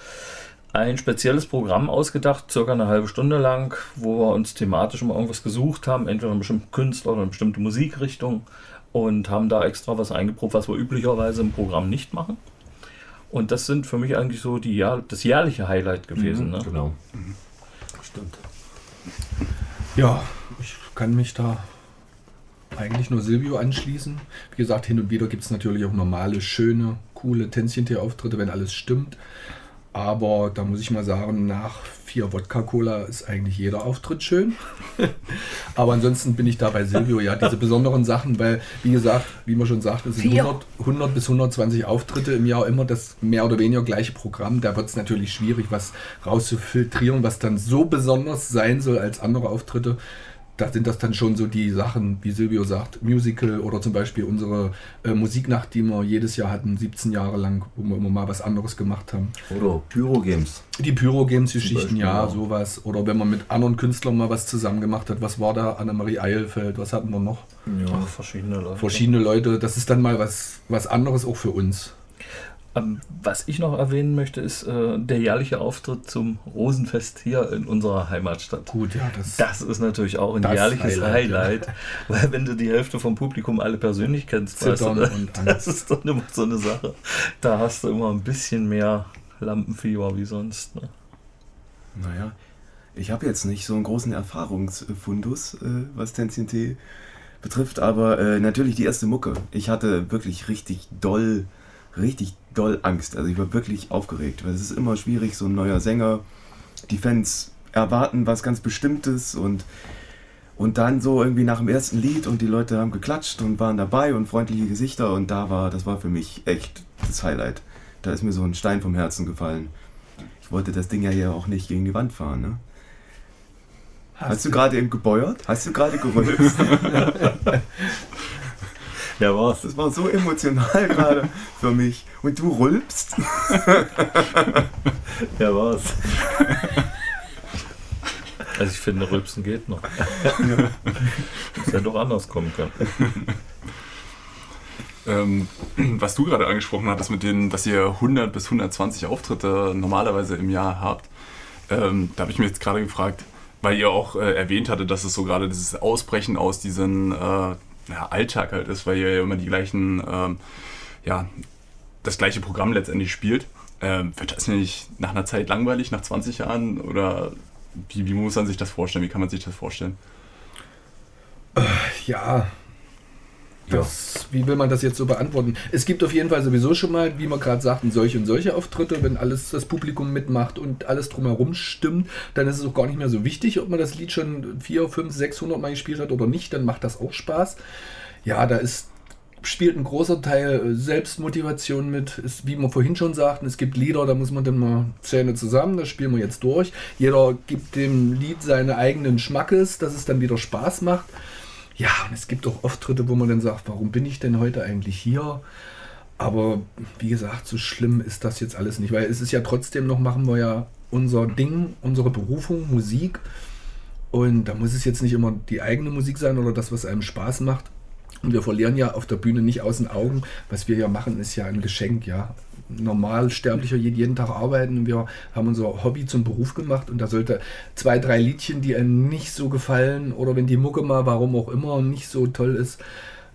ein spezielles Programm ausgedacht, circa eine halbe Stunde lang, wo wir uns thematisch immer irgendwas gesucht haben, entweder einen bestimmten Künstler oder eine bestimmte Musikrichtung. Und haben da extra was eingeprobt, was wir üblicherweise im Programm nicht machen. Und das sind für mich eigentlich so das jährliche Highlight gewesen. Ne? Genau. Mhm. Stimmt. Ja, ich kann mich da eigentlich nur Silvio anschließen. Wie gesagt, hin und wieder gibt es natürlich auch normale, schöne, coole Tänzchen-Tee-Auftritte, wenn alles stimmt. Aber da muss ich mal sagen, nach 4 Wodka-Cola ist eigentlich jeder Auftritt schön. Aber ansonsten bin ich da bei Silvio, ja, diese besonderen Sachen, weil, wie gesagt, wie man schon sagt, es sind 100 bis 120 Auftritte im Jahr, immer das mehr oder weniger gleiche Programm. Da wird es natürlich schwierig, was rauszufiltrieren, was dann so besonders sein soll als andere Auftritte. Da sind das dann schon so die Sachen, wie Silvio sagt, Musical oder zum Beispiel unsere Musiknacht, die wir jedes Jahr hatten, 17 Jahre lang, wo wir immer mal was anderes gemacht haben. Oder Pyro-Games. Die Pyro-Games-Geschichten, ja, sowas. Oder wenn man mit anderen Künstlern mal was zusammen gemacht hat. Was war da? Annemarie Eilfeld, was hatten wir noch? Ja, ach, verschiedene Leute. Das ist dann mal was anderes auch für uns. Was ich noch erwähnen möchte, ist der jährliche Auftritt zum Rosenfest hier in unserer Heimatstadt. Gut, ja, das ist natürlich auch ein jährliches Highlight, ja. Weil wenn du die Hälfte vom Publikum alle persönlich kennst, das ist dann immer so eine Sache. Da hast du immer ein bisschen mehr Lampenfieber wie sonst. Ne? Naja, ich habe jetzt nicht so einen großen Erfahrungsfundus, was Tänzchen Tee betrifft, aber natürlich die erste Mucke. Ich hatte wirklich richtig doll Angst. Also ich war wirklich aufgeregt, weil es ist immer schwierig, so ein neuer Sänger, die Fans erwarten was ganz Bestimmtes und dann so irgendwie nach dem ersten Lied und die Leute haben geklatscht und waren dabei und freundliche Gesichter und das war für mich echt das Highlight. Da ist mir so ein Stein vom Herzen gefallen. Ich wollte das Ding ja hier auch nicht gegen die Wand fahren, ne? Hast du gerade eben gebeuert? Hast du gerade gerülpst? Ja, war's. Das war so emotional gerade für mich. Und du rülpst? Ja, war's. Also ich finde, rülpsen geht noch. Ja. Das hätte doch anders kommen können. Was du gerade angesprochen hattest, dass ihr 100 bis 120 Auftritte normalerweise im Jahr habt, da habe ich mich jetzt gerade gefragt, weil ihr auch erwähnt hattet, dass es so gerade dieses Ausbrechen aus diesen... Alltag halt ist, weil ihr ja immer die gleichen, das gleiche Programm letztendlich spielt. Wird das nicht nach einer Zeit langweilig, nach 20 Jahren? Oder wie muss man sich das vorstellen? Wie kann man sich das vorstellen? Wie will man das jetzt so beantworten? Es gibt auf jeden Fall sowieso schon mal, wie wir gerade sagten, solche und solche Auftritte. Wenn alles das Publikum mitmacht und alles drumherum stimmt, dann ist es auch gar nicht mehr so wichtig, ob man das Lied schon 400, 500, 600 Mal gespielt hat oder nicht. Dann macht das auch Spaß. Ja, da spielt ein großer Teil Selbstmotivation mit. Ist, wie wir vorhin schon sagten, es gibt Lieder, da muss man dann mal Zähne zusammen, das spielen wir jetzt durch. Jeder gibt dem Lied seine eigenen Schmackes, dass es dann wieder Spaß macht. Ja, und es gibt auch Auftritte, wo man dann sagt, warum bin ich denn heute eigentlich hier? Aber wie gesagt, so schlimm ist das jetzt alles nicht, weil es ist ja trotzdem noch, machen wir ja unser Ding, unsere Berufung, Musik. Und da muss es jetzt nicht immer die eigene Musik sein oder das, was einem Spaß macht. Und wir verlieren ja auf der Bühne nicht aus den Augen. Was wir ja machen, ist ja ein Geschenk, ja. Normalsterblicher jeden Tag arbeiten und wir haben unser Hobby zum Beruf gemacht und da sollte 2, 3 Liedchen, die einem nicht so gefallen oder wenn die Mucke mal, warum auch immer, nicht so toll ist,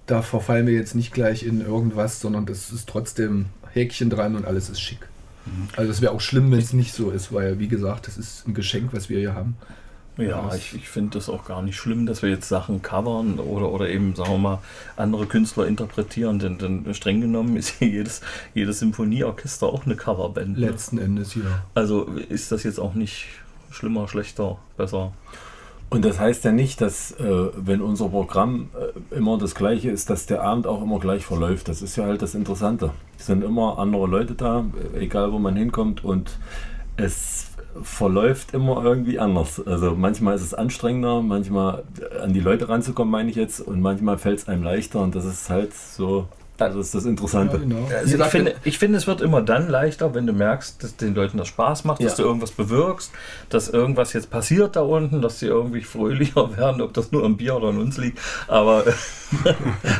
da verfallen wir jetzt nicht gleich in irgendwas, sondern das ist trotzdem Häkchen dran und alles ist schick. Also es wäre auch schlimm, wenn es nicht so ist, weil wie gesagt, das ist ein Geschenk, was wir hier haben. Ja, ich finde das auch gar nicht schlimm, dass wir jetzt Sachen covern oder eben, sagen wir mal, andere Künstler interpretieren, denn streng genommen ist hier jedes Symphonieorchester auch eine Coverband. Letzten Endes, ja. Also ist das jetzt auch nicht schlimmer, schlechter, besser. Und das heißt ja nicht, dass wenn unser Programm immer das gleiche ist, dass der Abend auch immer gleich verläuft. Das ist ja halt das Interessante. Es sind immer andere Leute da, egal wo man hinkommt und es verläuft immer irgendwie anders. Also manchmal ist es anstrengender, manchmal an die Leute ranzukommen, meine ich jetzt, und manchmal fällt es einem leichter und das ist halt so, das ist das Interessante. Ja, genau. Also ich finde, es wird immer dann leichter, wenn du merkst, dass den Leuten das Spaß macht, dass du irgendwas bewirkst, dass irgendwas jetzt passiert da unten, dass sie irgendwie fröhlicher werden, ob das nur am Bier oder an uns liegt, aber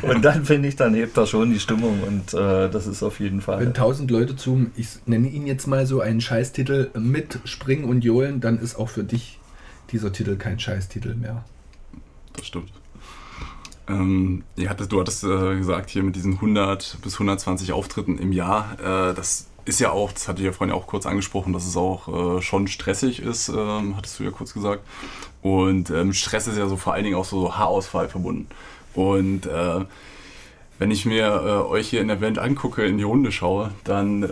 und dann finde ich, dann hebt das schon die Stimmung und das ist auf jeden Fall. Wenn 1000 Leute zum, ich nenne ihn jetzt mal so einen Scheißtitel, mit springen und johlen, dann ist auch für dich dieser Titel kein Scheißtitel mehr. Das stimmt. Du hattest gesagt, hier mit diesen 100 bis 120 Auftritten im Jahr, das ist ja auch, das hatte ich ja vorhin auch kurz angesprochen, dass es auch schon stressig ist, hattest du ja kurz gesagt. Und Stress ist ja so vor allen Dingen auch so Haarausfall verbunden. Und wenn ich mir euch hier in der Band angucke, in die Runde schaue, dann,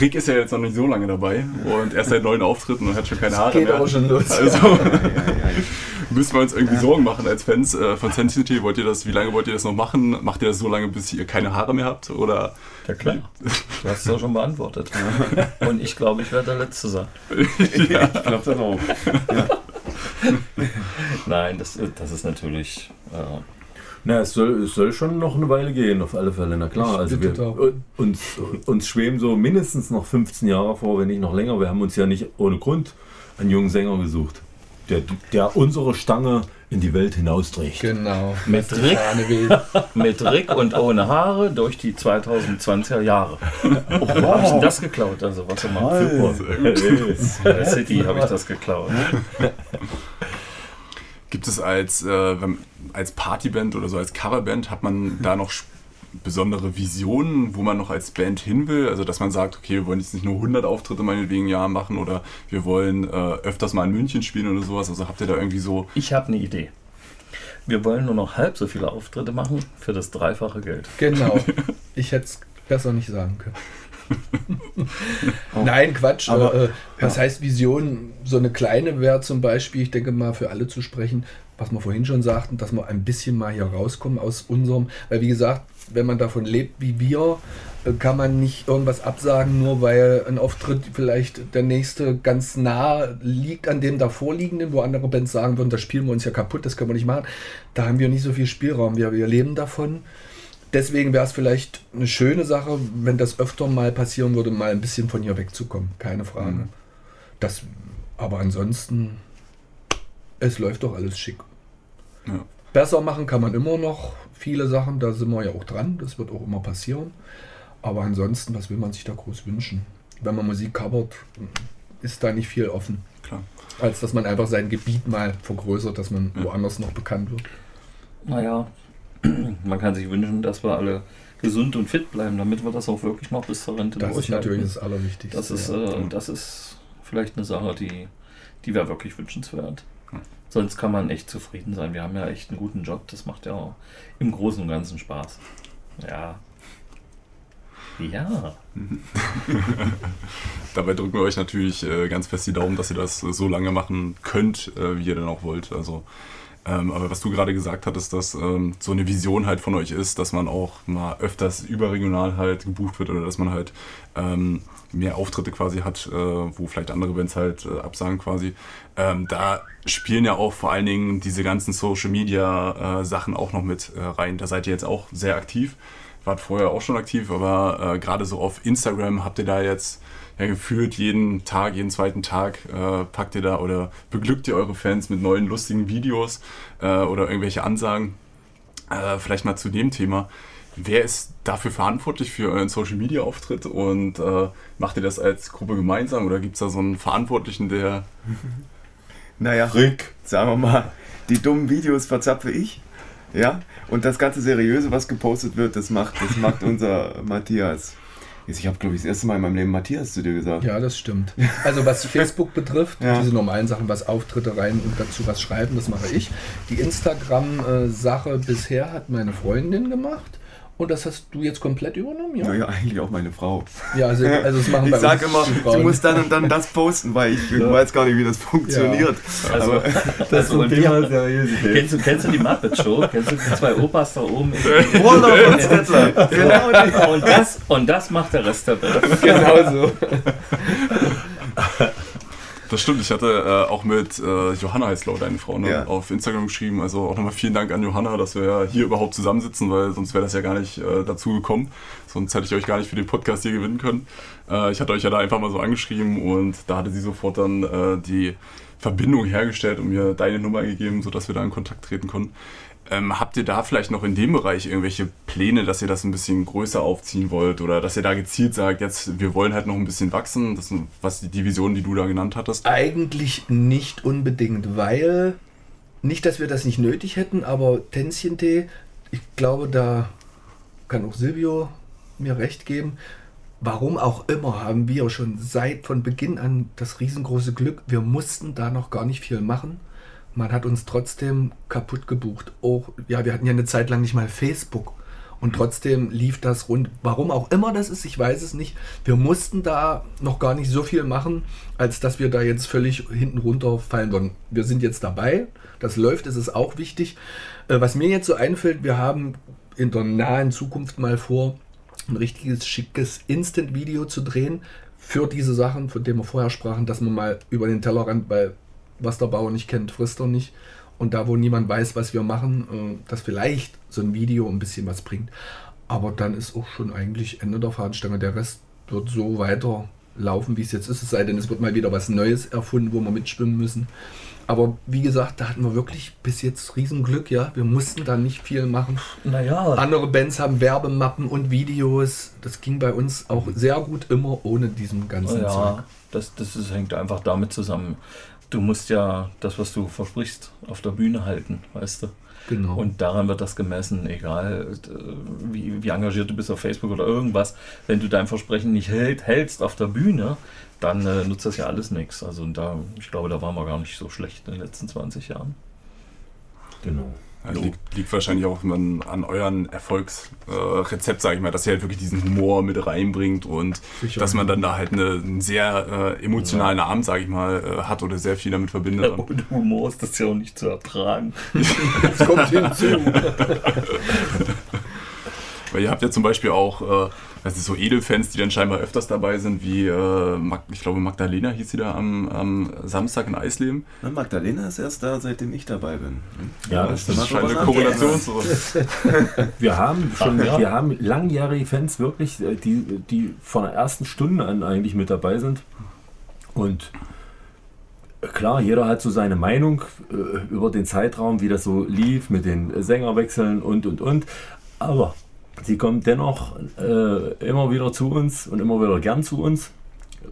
Rick ist ja jetzt noch nicht so lange dabei und erst seit 9 Auftritten und hat schon keine Haare mehr. Geht aber schon los. Also, ja. Müssen wir uns irgendwie Sorgen machen als Fans von Tänzchen Tee? Wie lange wollt ihr das noch machen? Macht ihr das so lange, bis ihr keine Haare mehr habt? Oder? Ja klar, du hast es ja schon beantwortet. Und ich glaube, ich werde der Letzte sein. Ja. Ich glaube das auch. Ja. Nein, das ist natürlich... Na, es soll schon noch eine Weile gehen, auf alle Fälle, na klar. Also wir, uns schweben so mindestens noch 15 Jahre vor, wenn nicht noch länger. Wir haben uns ja nicht ohne Grund einen jungen Sänger gesucht. Der unsere Stange in die Welt hinausträgt. Genau. Mit Rick und ohne Haare durch die 2020er Jahre. Oh, wow. Habe ich denn das geklaut? Also, warte mal. Super. City habe ich das geklaut. Gibt es als Partyband oder so als Coverband, hat man da noch besondere Visionen, wo man noch als Band hin will? Also dass man sagt, okay, wir wollen jetzt nicht nur 100 Auftritte meinetwegen im Jahr machen oder wir wollen öfters mal in München spielen oder sowas. Also habt ihr da irgendwie so... Ich habe eine Idee. Wir wollen nur noch halb so viele Auftritte machen für das 3-fache Geld. Genau. Ich hätte es besser nicht sagen können. Nein, Quatsch. Aber, was heißt Vision? So eine kleine wäre zum Beispiel, ich denke mal für alle zu sprechen, was wir vorhin schon sagten, dass wir ein bisschen mal hier rauskommen aus unserem, weil wie gesagt, wenn man davon lebt wie wir, kann man nicht irgendwas absagen, nur weil ein Auftritt vielleicht der nächste ganz nah liegt an dem davorliegenden, wo andere Bands sagen würden, das spielen wir uns ja kaputt, das können wir nicht machen. Da haben wir nicht so viel Spielraum, wir leben davon. Deswegen wäre es vielleicht eine schöne Sache, wenn das öfter mal passieren würde, mal ein bisschen von hier wegzukommen, keine Frage. Mhm. Das, aber ansonsten, es läuft doch alles schick. Ja. Besser machen kann man immer noch viele Sachen, da sind wir ja auch dran, das wird auch immer passieren. Aber ansonsten, was will man sich da groß wünschen? Wenn man Musik covert, ist da nicht viel offen. Klar. Als dass man einfach sein Gebiet mal vergrößert, dass man woanders noch bekannt wird. Naja. Man kann sich wünschen, dass wir alle gesund und fit bleiben, damit wir das auch wirklich noch bis zur Rente durchhalten. Das ist natürlich das Allerwichtigste. Das ist vielleicht eine Sache, die wäre wirklich wünschenswert. Sonst kann man echt zufrieden sein. Wir haben ja echt einen guten Job. Das macht ja auch im Großen und Ganzen Spaß. Ja. Ja. Dabei drücken wir euch natürlich ganz fest die Daumen, dass ihr das so lange machen könnt, wie ihr denn auch wollt. Also... aber was du gerade gesagt hattest, dass so eine Vision halt von euch ist, dass man auch mal öfters überregional halt gebucht wird oder dass man halt mehr Auftritte quasi hat, wo vielleicht andere Bands halt absagen quasi. Da spielen ja auch vor allen Dingen diese ganzen Social Media Sachen auch noch mit rein. Da seid ihr jetzt auch sehr aktiv, wart vorher auch schon aktiv, aber gerade so auf Instagram habt ihr da jetzt ja gefühlt jeden Tag, jeden zweiten Tag packt ihr da oder beglückt ihr eure Fans mit neuen lustigen Videos oder irgendwelche Ansagen. Vielleicht mal zu dem Thema. Wer ist dafür verantwortlich für euren Social-Media-Auftritt und macht ihr das als Gruppe gemeinsam oder gibt es da so einen Verantwortlichen, der... Naja, Rick, sagen wir mal, die dummen Videos verzapfe ich, ja, und das ganze Seriöse, was gepostet wird, das macht unser Matthias. Ich habe, glaube ich, das erste Mal in meinem Leben Matthias zu dir gesagt. Ja, das stimmt. Also was Facebook betrifft, ja, diese normalen Sachen, was Auftritte rein und dazu was schreiben, das mache ich. Die Instagram-Sache bisher hat meine Freundin gemacht. Und das hast du jetzt komplett übernommen, ja? Ja, eigentlich auch meine Frau. Ja, also das machen wir. Ich sage immer, du musst dann und dann das posten, weil ich weiß gar nicht, wie das funktioniert. Ja. Also, das ist ein Thema seriös. Kennst du die Muppet-Show? Kennst du die zwei Opas da oben? Urlaub und Stettler. Genau. Und das macht der Rest der Welt. Genau so. Das stimmt, ich hatte auch mit Johanna heißt laut deine Frau, ne? Ja. Auf Instagram geschrieben, also auch nochmal vielen Dank an Johanna, dass wir ja hier überhaupt zusammensitzen, weil sonst wäre das ja gar nicht dazu gekommen, sonst hätte ich euch gar nicht für den Podcast hier gewinnen können. Ich hatte euch ja da einfach mal so angeschrieben und da hatte sie sofort dann die Verbindung hergestellt und mir deine Nummer gegeben, sodass wir da in Kontakt treten konnten. Habt ihr da vielleicht noch in dem Bereich irgendwelche Pläne, dass ihr das ein bisschen größer aufziehen wollt oder dass ihr da gezielt sagt, jetzt wir wollen halt noch ein bisschen wachsen? Das sind was die Vision, die du da genannt hattest. Eigentlich nicht unbedingt, weil nicht, dass wir das nicht nötig hätten, aber Tänzchen Tee, ich glaube, da kann auch Silvio mir recht geben. Warum auch immer haben wir schon seit von Beginn an das riesengroße Glück, wir mussten da noch gar nicht viel machen. Man hat uns trotzdem kaputt gebucht. Auch, ja, wir hatten ja eine Zeit lang nicht mal Facebook. Und trotzdem lief das rund. Warum auch immer das ist, ich weiß es nicht. Wir mussten da noch gar nicht so viel machen, als dass wir da jetzt völlig hinten runterfallen würden. Wir sind jetzt dabei. Das läuft, es ist auch wichtig. Was mir jetzt so einfällt, wir haben in der nahen Zukunft mal vor, ein richtiges, schickes Instant-Video zu drehen für diese Sachen, von denen wir vorher sprachen, dass man mal über den Tellerrand bei was der Bauer nicht kennt, frisst er nicht. Und da, wo niemand weiß, was wir machen, dass vielleicht so ein Video ein bisschen was bringt. Aber dann ist auch schon eigentlich Ende der Fahnenstange. Der Rest wird so weiterlaufen, wie es jetzt ist. Es sei denn, es wird mal wieder was Neues erfunden, wo wir mitschwimmen müssen. Aber wie gesagt, da hatten wir wirklich bis jetzt Riesenglück, ja. Wir mussten da nicht viel machen. Naja. Andere Bands haben Werbemappen und Videos. Das ging bei uns auch sehr gut immer ohne diesen ganzen Zeug. Das hängt einfach damit zusammen. Du musst ja das, was du versprichst, auf der Bühne halten, weißt du? Genau. Und daran wird das gemessen, egal wie engagiert du bist auf Facebook oder irgendwas. Wenn du dein Versprechen nicht hältst auf der Bühne, dann nutzt das ja alles nichts. Also da, ich glaube, da waren wir gar nicht so schlecht in den letzten 20 Jahren. Genau. Also liegt wahrscheinlich auch an euren Erfolgsrezept, sage ich mal, dass ihr halt wirklich diesen Humor mit reinbringt und sicher, dass man dann da halt einen sehr emotionalen Abend, sage ich mal, hat oder sehr viel damit verbindet. Ja, ohne Humor ist das ja auch nicht zu ertragen. Das kommt hinzu. Weil ihr habt ja zum Beispiel auch also so Edelfans, die dann scheinbar öfters dabei sind, wie ich glaube Magdalena hieß sie da am Samstag in Eisleben. Na, Magdalena ist erst da, seitdem ich dabei bin. Ja, das ist schon eine Korrelation zurück. Wir haben langjährige Fans wirklich, die von der ersten Stunde an eigentlich mit dabei sind. Und klar, jeder hat so seine Meinung über den Zeitraum, wie das so lief, mit den Sängerwechseln und. Aber sie kommt dennoch immer wieder zu uns und immer wieder gern zu uns.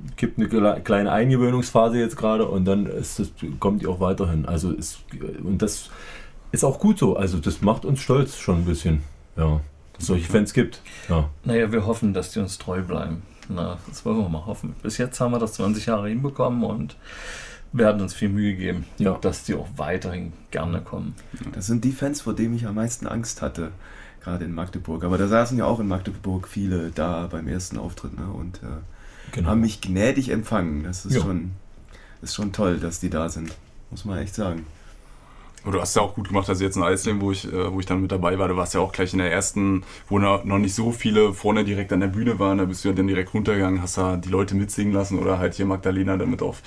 Es gibt eine kleine Eingewöhnungsphase jetzt gerade und dann kommt die auch weiterhin. Also und das ist auch gut so. Also das macht uns stolz schon ein bisschen, ja, dass es solche Fans gibt. Ja. Naja, wir hoffen, dass die uns treu bleiben. Na, das wollen wir mal hoffen. Bis jetzt haben wir das 20 Jahre hinbekommen und wir hatten uns viel Mühe gegeben, dass die auch weiterhin gerne kommen. Das sind die Fans, vor denen ich am meisten Angst hatte. Gerade in Magdeburg. Aber da saßen ja auch in Magdeburg viele da beim ersten Auftritt, ne? Und haben mich gnädig empfangen. Das ist schon toll, dass die da sind. Muss man echt sagen. Aber du hast ja auch gut gemacht, dass also jetzt in Eisleben, wo ich dann mit dabei war, du warst ja auch gleich in der ersten, wo noch nicht so viele vorne direkt an der Bühne waren, da bist du ja dann direkt runtergegangen, hast da die Leute mitsingen lassen oder halt hier Magdalena damit auf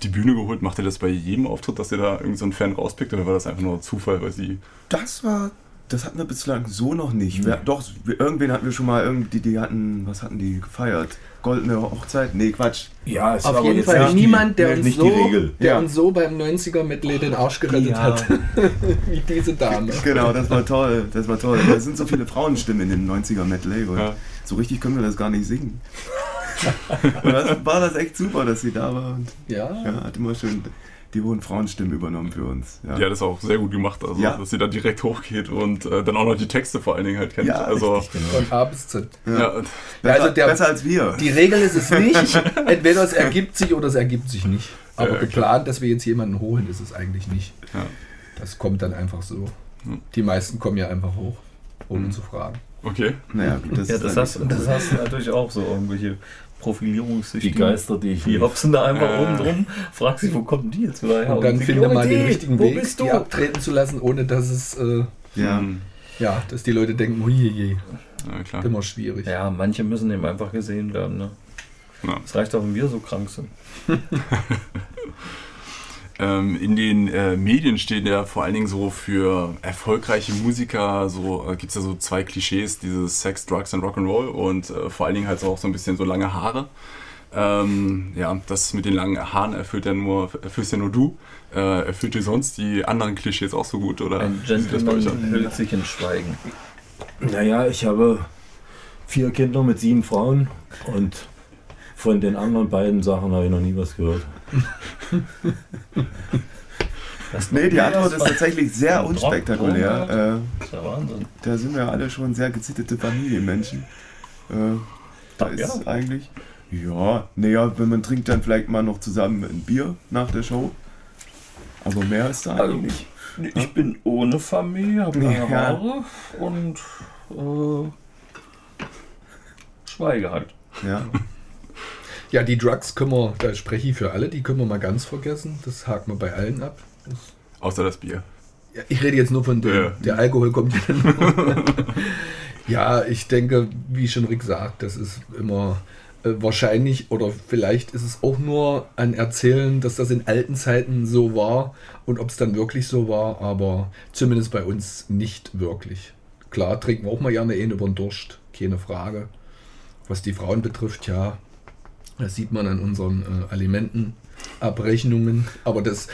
die Bühne geholt. Macht ihr das bei jedem Auftritt, dass ihr da irgendeinen Fan rauspickt oder war das einfach nur Zufall, weil sie... Das war Das hatten wir bislang so noch nicht. Nee. Doch, irgendwen hatten wir schon mal, die hatten, was hatten die gefeiert? Goldene Hochzeit? Nee, Quatsch. Ja, es auf war jeden Fall niemand, der uns so beim 90er-Medley den Arsch gerettet hat. Wie diese Dame. Genau, das war toll. Da sind so viele Frauenstimmen in dem 90er-Medley. Ja. So richtig können wir das gar nicht singen. Und das war das echt super, dass sie da war. Und ja, hat immer schön die hohen Frauenstimmen übernommen für uns. Ja, das ist auch sehr gut gemacht, also dass sie da direkt hochgeht und dann auch noch die Texte vor allen Dingen halt kennt. Ja, also, richtig, genau. Von A bis Z. Ja. Besser als wir. Die Regel ist es nicht, entweder es ergibt sich oder es ergibt sich nicht. Aber geplant, dass wir jetzt jemanden holen, ist es eigentlich nicht. Ja. Das kommt dann einfach so. Die meisten kommen ja einfach hoch, ohne zu fragen. Okay. Naja, das hast du natürlich auch so irgendwelche Profilierungssüchtigen. Die Geister, die hopsen da einfach oben drum, fragst dich, wo kommen die jetzt wieder her? Und dann findet man den richtigen Weg, die abtreten zu lassen, ohne dass es dass die Leute denken, huiuiui. Ja, klar. Immer schwierig. Ja, manche müssen eben einfach gesehen werden. Ne? Ja. Das reicht auch, wenn wir so krank sind. In den Medien steht ja vor allen Dingen so für erfolgreiche Musiker, gibt es ja so zwei Klischees, dieses Sex, Drugs and Rock'n'Roll und vor allen Dingen halt auch so ein bisschen so lange Haare. Das mit den langen Haaren erfüllst ja nur du. Erfüllt dir sonst die anderen Klischees auch so gut, oder? Ein Gentleman hüllt sich in Schweigen. Naja, ich habe 4 Kinder mit 7 Frauen und von den anderen beiden Sachen habe ich noch nie was gehört. Die Antwort ist tatsächlich sehr unspektakulär. Das ist ja Wahnsinn. Da sind wir alle schon sehr gezitterte Familienmenschen. Eigentlich... Ja, naja, wenn man trinkt, dann vielleicht mal noch zusammen ein Bier nach der Show. Aber mehr ist da eigentlich nicht. Ich bin ohne Familie, habe lange Haare und schweige halt. Ja. Ja, die Drugs können wir, da spreche ich für alle, die können wir mal ganz vergessen. Das haken wir bei allen ab. Außer das Bier. Ja, ich rede jetzt nur von dem. Ja. Der Alkohol kommt ja nur. Ja, ich denke, wie schon Rick sagt, das ist immer wahrscheinlich, oder vielleicht ist es auch nur ein Erzählen, dass das in alten Zeiten so war und ob es dann wirklich so war, aber zumindest bei uns nicht wirklich. Klar, trinken wir auch mal gerne einen über den Durst, keine Frage. Was die Frauen betrifft, das sieht man an unseren Alimentenabrechnungen. Aber das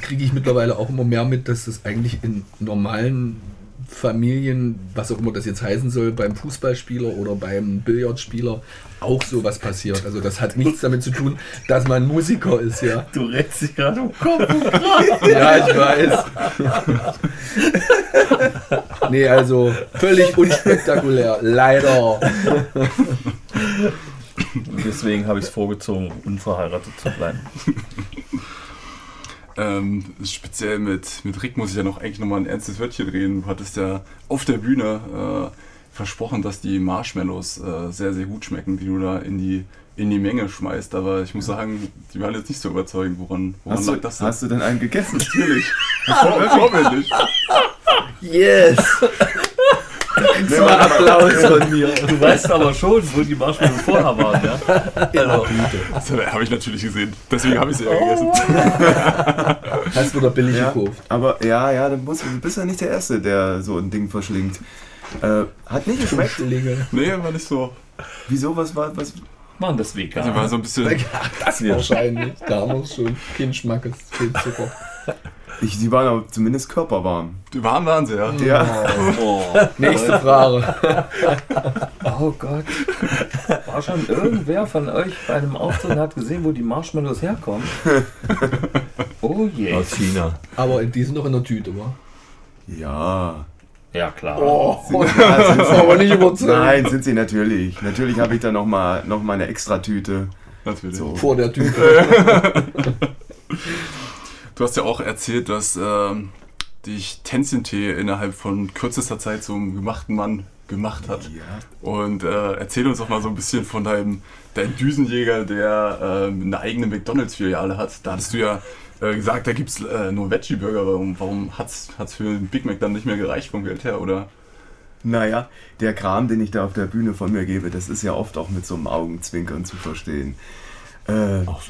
kriege ich mittlerweile auch immer mehr mit, dass das eigentlich in normalen Familien, was auch immer das jetzt heißen soll, beim Fußballspieler oder beim Billardspieler auch sowas passiert. Also das hat nichts damit zu tun, dass man Musiker ist, ja. Du rätst dich gerade um Kopf und Kragen. Ja, ich weiß. Nee, also völlig unspektakulär. Leider. Deswegen habe ich es vorgezogen, unverheiratet zu bleiben. Speziell mit Rick muss ich ja eigentlich nochmal ein ernstes Wörtchen reden. Du hattest ja auf der Bühne versprochen, dass die Marshmallows sehr, sehr gut schmecken, die du da in die Menge schmeißt. Aber ich muss sagen, die waren jetzt nicht so überzeugend. Woran lag das denn? Hast du denn einen gegessen? Natürlich. Vorbildlich. Yes! Das war Applaus von mir. Du weißt aber schon, wo die Marshmallows vorher waren, ja? Also, das habe ich natürlich gesehen. Deswegen habe ich sie ja gegessen. Hast du doch billig gekauft. Aber du bist ja nicht der Erste, der so ein Ding verschlingt. Hat nicht geschmeckt. Nee, war nicht so. Wieso? Was? Mann, das vegan. Also war so ein bisschen... Das wahrscheinlich. Damals schon. Kein Schmackes, kein Zucker. Sie waren aber zumindest körperwarm. Warm waren sie, ja. Nächste Frage. Oh Gott. War schon irgendwer von euch bei einem Auftritt hat gesehen, wo die Marshmallows herkommen? Oh je. Aus China. Aber die sind noch in der Tüte, oder? Ja. Ja, klar. Oh, sind sie aber nicht überzeugt. Nein, sind sie natürlich. Natürlich habe ich da noch mal eine Extratüte. Natürlich. So. Vor der Tüte. Du hast ja auch erzählt, dass dich Tänzchen Tee innerhalb von kürzester Zeit zum gemachten Mann gemacht hat. Ja. Und erzähl uns doch mal so ein bisschen von deinem Düsenjäger, der eine eigene McDonalds-Filiale hat. Da hattest du ja gesagt, da gibt es nur Veggie-Burger. Warum hat es für den Big Mac dann nicht mehr gereicht vom Geld her, oder? Naja, der Kram, den ich da auf der Bühne von mir gebe, das ist ja oft auch mit so einem Augenzwinkern zu verstehen.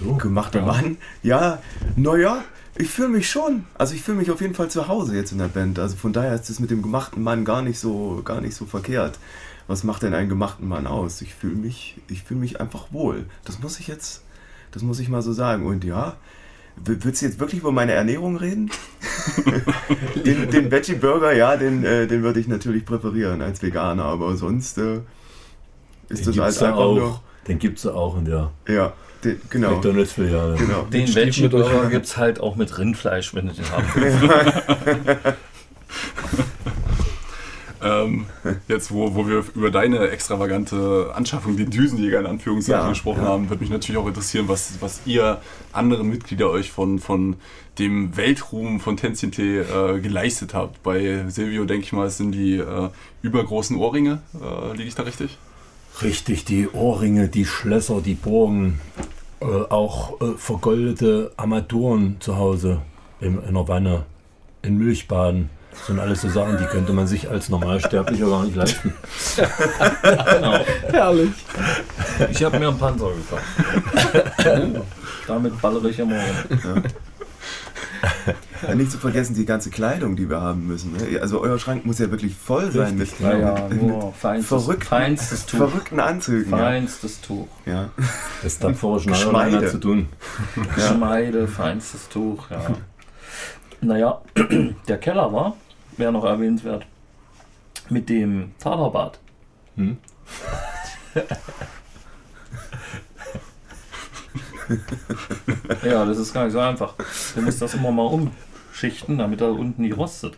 so, gemachter Mann. Ja, naja, ich fühle mich schon. Also ich fühle mich auf jeden Fall zu Hause jetzt in der Band. Also von daher ist es mit dem gemachten Mann gar nicht so verkehrt. Was macht denn einen gemachten Mann aus? Ich fühle mich einfach wohl. Das muss ich mal so sagen. Und ja, willst du jetzt wirklich über meine Ernährung reden? den Veggie Burger, ja, den würde ich natürlich präferieren als Veganer, aber sonst ist den das alles einfach auch, nur... Den gibt es auch in der... Ja, genau. McDonalds-Filiale. Genau. Den Veggie Burger gibt es halt auch mit Rindfleisch, wenn du den haben willst. Jetzt, wo wir über deine extravagante Anschaffung, die Düsenjäger in Anführungszeichen, gesprochen haben, würde mich natürlich auch interessieren, was ihr anderen Mitglieder euch von dem Weltruhm von Tänzchen Tee geleistet habt. Bei Silvio, denke ich mal, sind die übergroßen Ohrringe. Liege ich da richtig? Richtig, die Ohrringe, die Schlösser, die Burgen, auch vergoldete Armaturen zu Hause in der Wanne, in Milchbaden. Das sind alles so Sachen, die könnte man sich als Normalsterblicher gar nicht leisten. Genau. Herrlich. Ich habe mir einen Panzer gekauft. Damit ballere ich am Morgen. Ja. Nicht zu vergessen die ganze Kleidung, die wir haben müssen. Also euer Schrank muss ja wirklich voll sein mit verrückten Anzügen. Feinstes Tuch. Ja. Das ist dann vor Schneider zu tun. Ja. Schmeide, feinstes Tuch, ja. Naja, der Keller war, wäre noch erwähnenswert, mit dem Taterbad. Hm? Ja, das ist gar nicht so einfach. Du musst das immer mal umschichten, damit da unten nicht rostet,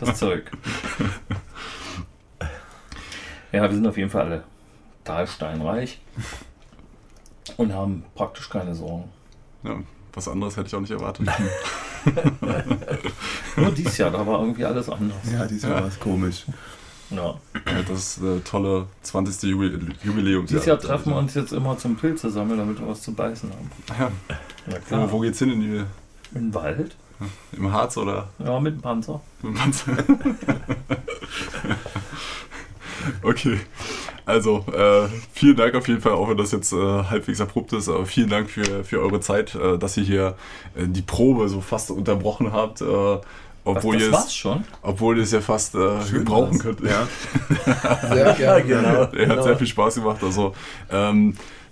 das Zeug. Ja, wir sind auf jeden Fall alle talsteinreich und haben praktisch keine Sorgen. Ja, was anderes hätte ich auch nicht erwartet. Nur dieses Jahr, da war irgendwie alles anders. Ja, dieses Jahr war es komisch. Ja. Das ist eine tolle 20. Jubiläum. Dieses Jahr treffen wir uns jetzt immer zum Pilze sammeln, damit wir was zu beißen haben. Ja. Na klar. Wo geht's hin? In den Wald. Im Harz oder? Ja, mit dem Panzer. Mit dem Panzer. Okay. Also, vielen Dank auf jeden Fall, auch wenn das jetzt halbwegs abrupt ist, aber vielen Dank für eure Zeit, dass ihr hier die Probe so fast unterbrochen habt, obwohl ihr es ja fast gebrauchen könnt. Ja. Sehr gerne. Genau. Hat sehr viel Spaß gemacht. Also,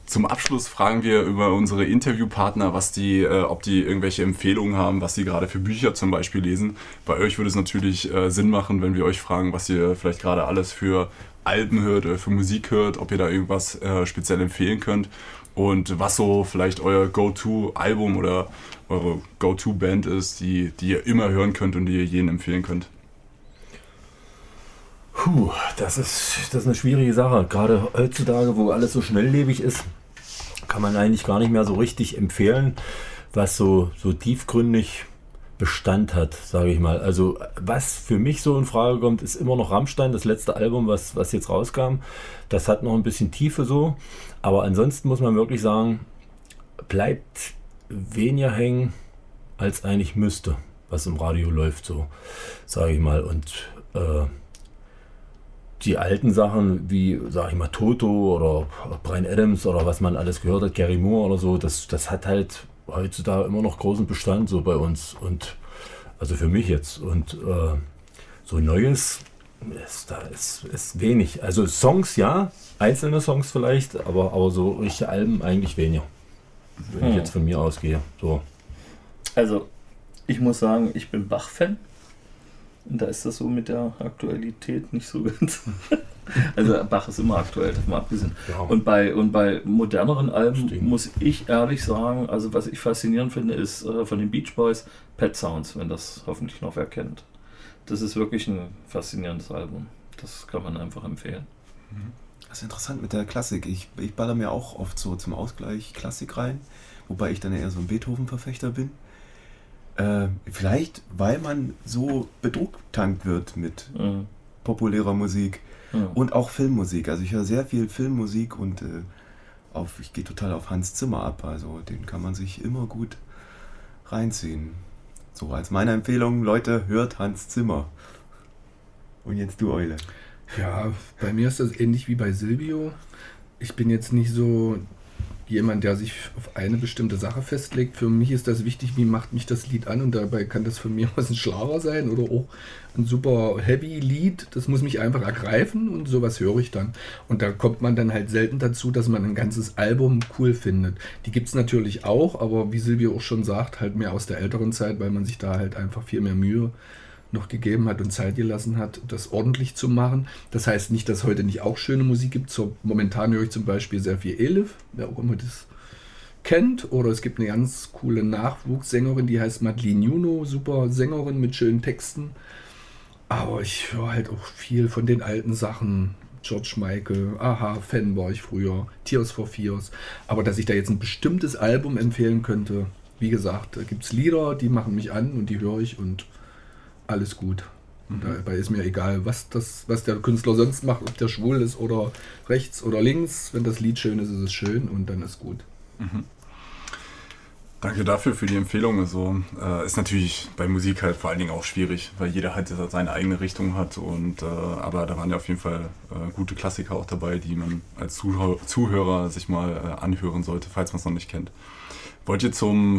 zum Abschluss fragen wir über unsere Interviewpartner, ob die irgendwelche Empfehlungen haben, was sie gerade für Bücher zum Beispiel lesen. Bei euch würde es natürlich Sinn machen, wenn wir euch fragen, was ihr vielleicht gerade alles für Alben hört, für Musik hört, ob ihr da irgendwas speziell empfehlen könnt und was so vielleicht euer Go-To-Album oder eure Go-To-Band ist, die ihr immer hören könnt und die ihr jedem empfehlen könnt. Puh, das ist eine schwierige Sache. Gerade heutzutage, wo alles so schnelllebig ist, kann man eigentlich gar nicht mehr so richtig empfehlen, was so tiefgründig Bestand hat, sage ich mal. Also was für mich so in Frage kommt, ist immer noch Rammstein, das letzte Album, was jetzt rauskam. Das hat noch ein bisschen Tiefe so, aber ansonsten muss man wirklich sagen, bleibt weniger hängen, als eigentlich müsste, was im Radio läuft, so sage ich mal. Und die alten Sachen wie, sage ich mal, Toto oder Brian Adams oder was man alles gehört hat, Gary Moore oder so, das hat halt heutzutage immer noch großen Bestand so bei uns, und also für mich jetzt, und so Neues ist wenig, also Songs ja, einzelne Songs vielleicht, aber so richtige Alben eigentlich weniger, wenn ich jetzt von mir ausgehe. So. Also ich muss sagen, ich bin Bach-Fan und da ist das so mit der Aktualität nicht so ganz. Also Bach ist immer aktuell, davon abgesehen. Ja. Und bei moderneren Alben muss ich ehrlich sagen, also was ich faszinierend finde, ist von den Beach Boys Pet Sounds, wenn das hoffentlich noch wer kennt. Das ist wirklich ein faszinierendes Album. Das kann man einfach empfehlen. Das ist interessant mit der Klassik. Ich baller mir auch oft so zum Ausgleich Klassik rein, wobei ich dann eher so ein Beethoven-Verfechter bin. Vielleicht, weil man so bedrucktankt wird mit populärer Musik. Ja. Und auch Filmmusik. Also ich höre sehr viel Filmmusik und ich gehe total auf Hans Zimmer ab. Also den kann man sich immer gut reinziehen. So, als meine Empfehlung, Leute, hört Hans Zimmer. Und jetzt du, Eule. Ja, bei mir ist das ähnlich wie bei Silvio. Ich bin jetzt nicht so jemand, der sich auf eine bestimmte Sache festlegt. Für mich ist das wichtig, wie macht mich das Lied an, und dabei kann das für mich was ein Schlager sein oder auch ein super Heavy-Lied. Das muss mich einfach ergreifen und sowas höre ich dann. Und da kommt man dann halt selten dazu, dass man ein ganzes Album cool findet. Die gibt es natürlich auch, aber wie Silvio auch schon sagt, halt mehr aus der älteren Zeit, weil man sich da halt einfach viel mehr Mühe noch gegeben hat und Zeit gelassen hat, das ordentlich zu machen. Das heißt nicht, dass es heute nicht auch schöne Musik gibt. So, momentan höre ich zum Beispiel sehr viel Elif, wer auch immer das kennt. Oder es gibt eine ganz coole Nachwuchssängerin, die heißt Madeleine Juno, super Sängerin mit schönen Texten. Aber ich höre halt auch viel von den alten Sachen. George Michael, Aha, Fan war ich früher, Tears for Fears. Aber dass ich da jetzt ein bestimmtes Album empfehlen könnte, wie gesagt, da gibt es Lieder, die machen mich an und die höre ich und alles gut. Und dabei ist mir egal, was der Künstler sonst macht, ob der schwul ist oder rechts oder links. Wenn das Lied schön ist, ist es schön und dann ist gut. Mhm. Danke dafür für die Empfehlung. Also, ist natürlich bei Musik halt vor allen Dingen auch schwierig, weil jeder halt seine eigene Richtung hat. Und aber da waren ja auf jeden Fall gute Klassiker auch dabei, die man als Zuhörer sich mal anhören sollte, falls man es noch nicht kennt. Wollt ihr zum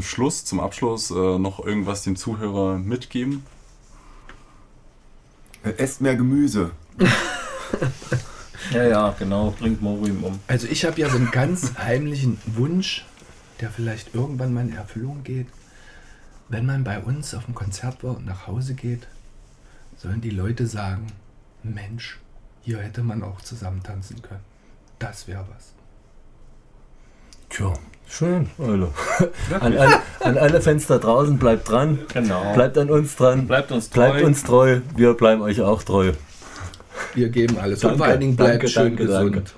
Abschluss noch irgendwas dem Zuhörer mitgeben? Esst mehr Gemüse. ja, genau. Bringt Morium um. Also ich habe ja so einen ganz heimlichen Wunsch, der vielleicht irgendwann mal in Erfüllung geht. Wenn man bei uns auf dem Konzert war und nach Hause geht, sollen die Leute sagen, Mensch, hier hätte man auch zusammen tanzen können. Das wäre was. Tja, schön, Eule. An alle Fans da draußen, bleibt dran. Genau. Bleibt an uns dran. Bleibt uns treu. Wir bleiben euch auch treu. Wir geben alles. Danke, und vor allen Dingen bleibt schön gesund. Danke.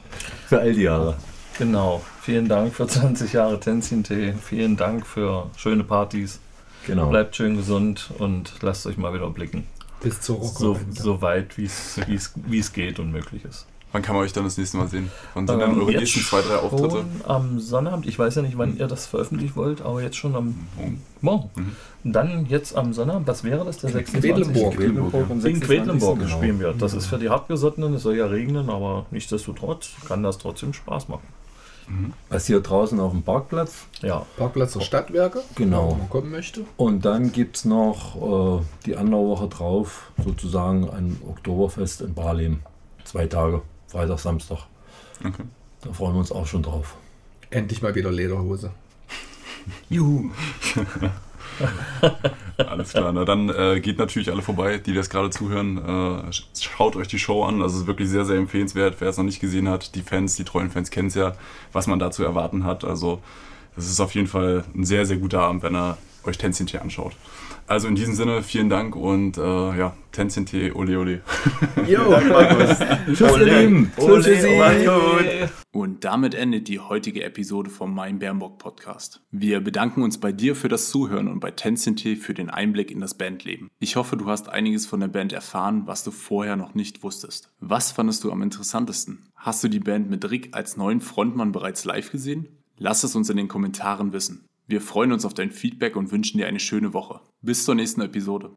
Für all die Jahre. Genau. Vielen Dank für 20 Jahre Tänzchen Tee. Vielen Dank für schöne Partys. Genau. Bleibt schön gesund und lasst euch mal wieder blicken. Bis zur Rock'n'Roll. So weit, wie es geht und möglich ist. Wann kann man euch dann das nächste Mal sehen? Wann sind dann eure nächsten 2-3 Auftritte? Am Sonnabend, ich weiß ja nicht, wann ihr das veröffentlichen wollt, aber jetzt schon am Morgen. Dann jetzt am Sonnabend, was wäre das? Der 26. Quedlinburg. In Quedlinburg spielen wir. Das ist für die Hartgesottenen, es soll ja regnen, aber nichtsdestotrotz kann das trotzdem Spaß machen. Was hier draußen auf dem Parkplatz? Ja. Parkplatz der Stadtwerke, genau. Wenn man kommen möchte. Und dann gibt es noch die andere Woche drauf, sozusagen ein Oktoberfest in Barlem. 2 Tage. Freitag, Samstag. Okay. Da freuen wir uns auch schon drauf. Endlich mal wieder Lederhose. Juhu. Alles klar. Na dann geht natürlich alle vorbei, die das gerade zuhören. Schaut euch die Show an. Also es ist wirklich sehr, sehr empfehlenswert. Wer es noch nicht gesehen hat, die Fans, die treuen Fans kennen es ja, was man da zu erwarten hat. Also es ist auf jeden Fall ein sehr, sehr guter Abend, wenn ihr euch Tänzchen Tee anschaut. Also in diesem Sinne, vielen Dank und Tänzchen Tee, ole ole. Jo, Markus. Tschüss, ihr Lieben. Ole. Und damit endet die heutige Episode vom Mein Bernburg Podcast. Wir bedanken uns bei dir für das Zuhören und bei Tänzchen Tee für den Einblick in das Bandleben. Ich hoffe, du hast einiges von der Band erfahren, was du vorher noch nicht wusstest. Was fandest du am interessantesten? Hast du die Band mit Rick als neuen Frontmann bereits live gesehen? Lass es uns in den Kommentaren wissen. Wir freuen uns auf dein Feedback und wünschen dir eine schöne Woche. Bis zur nächsten Episode.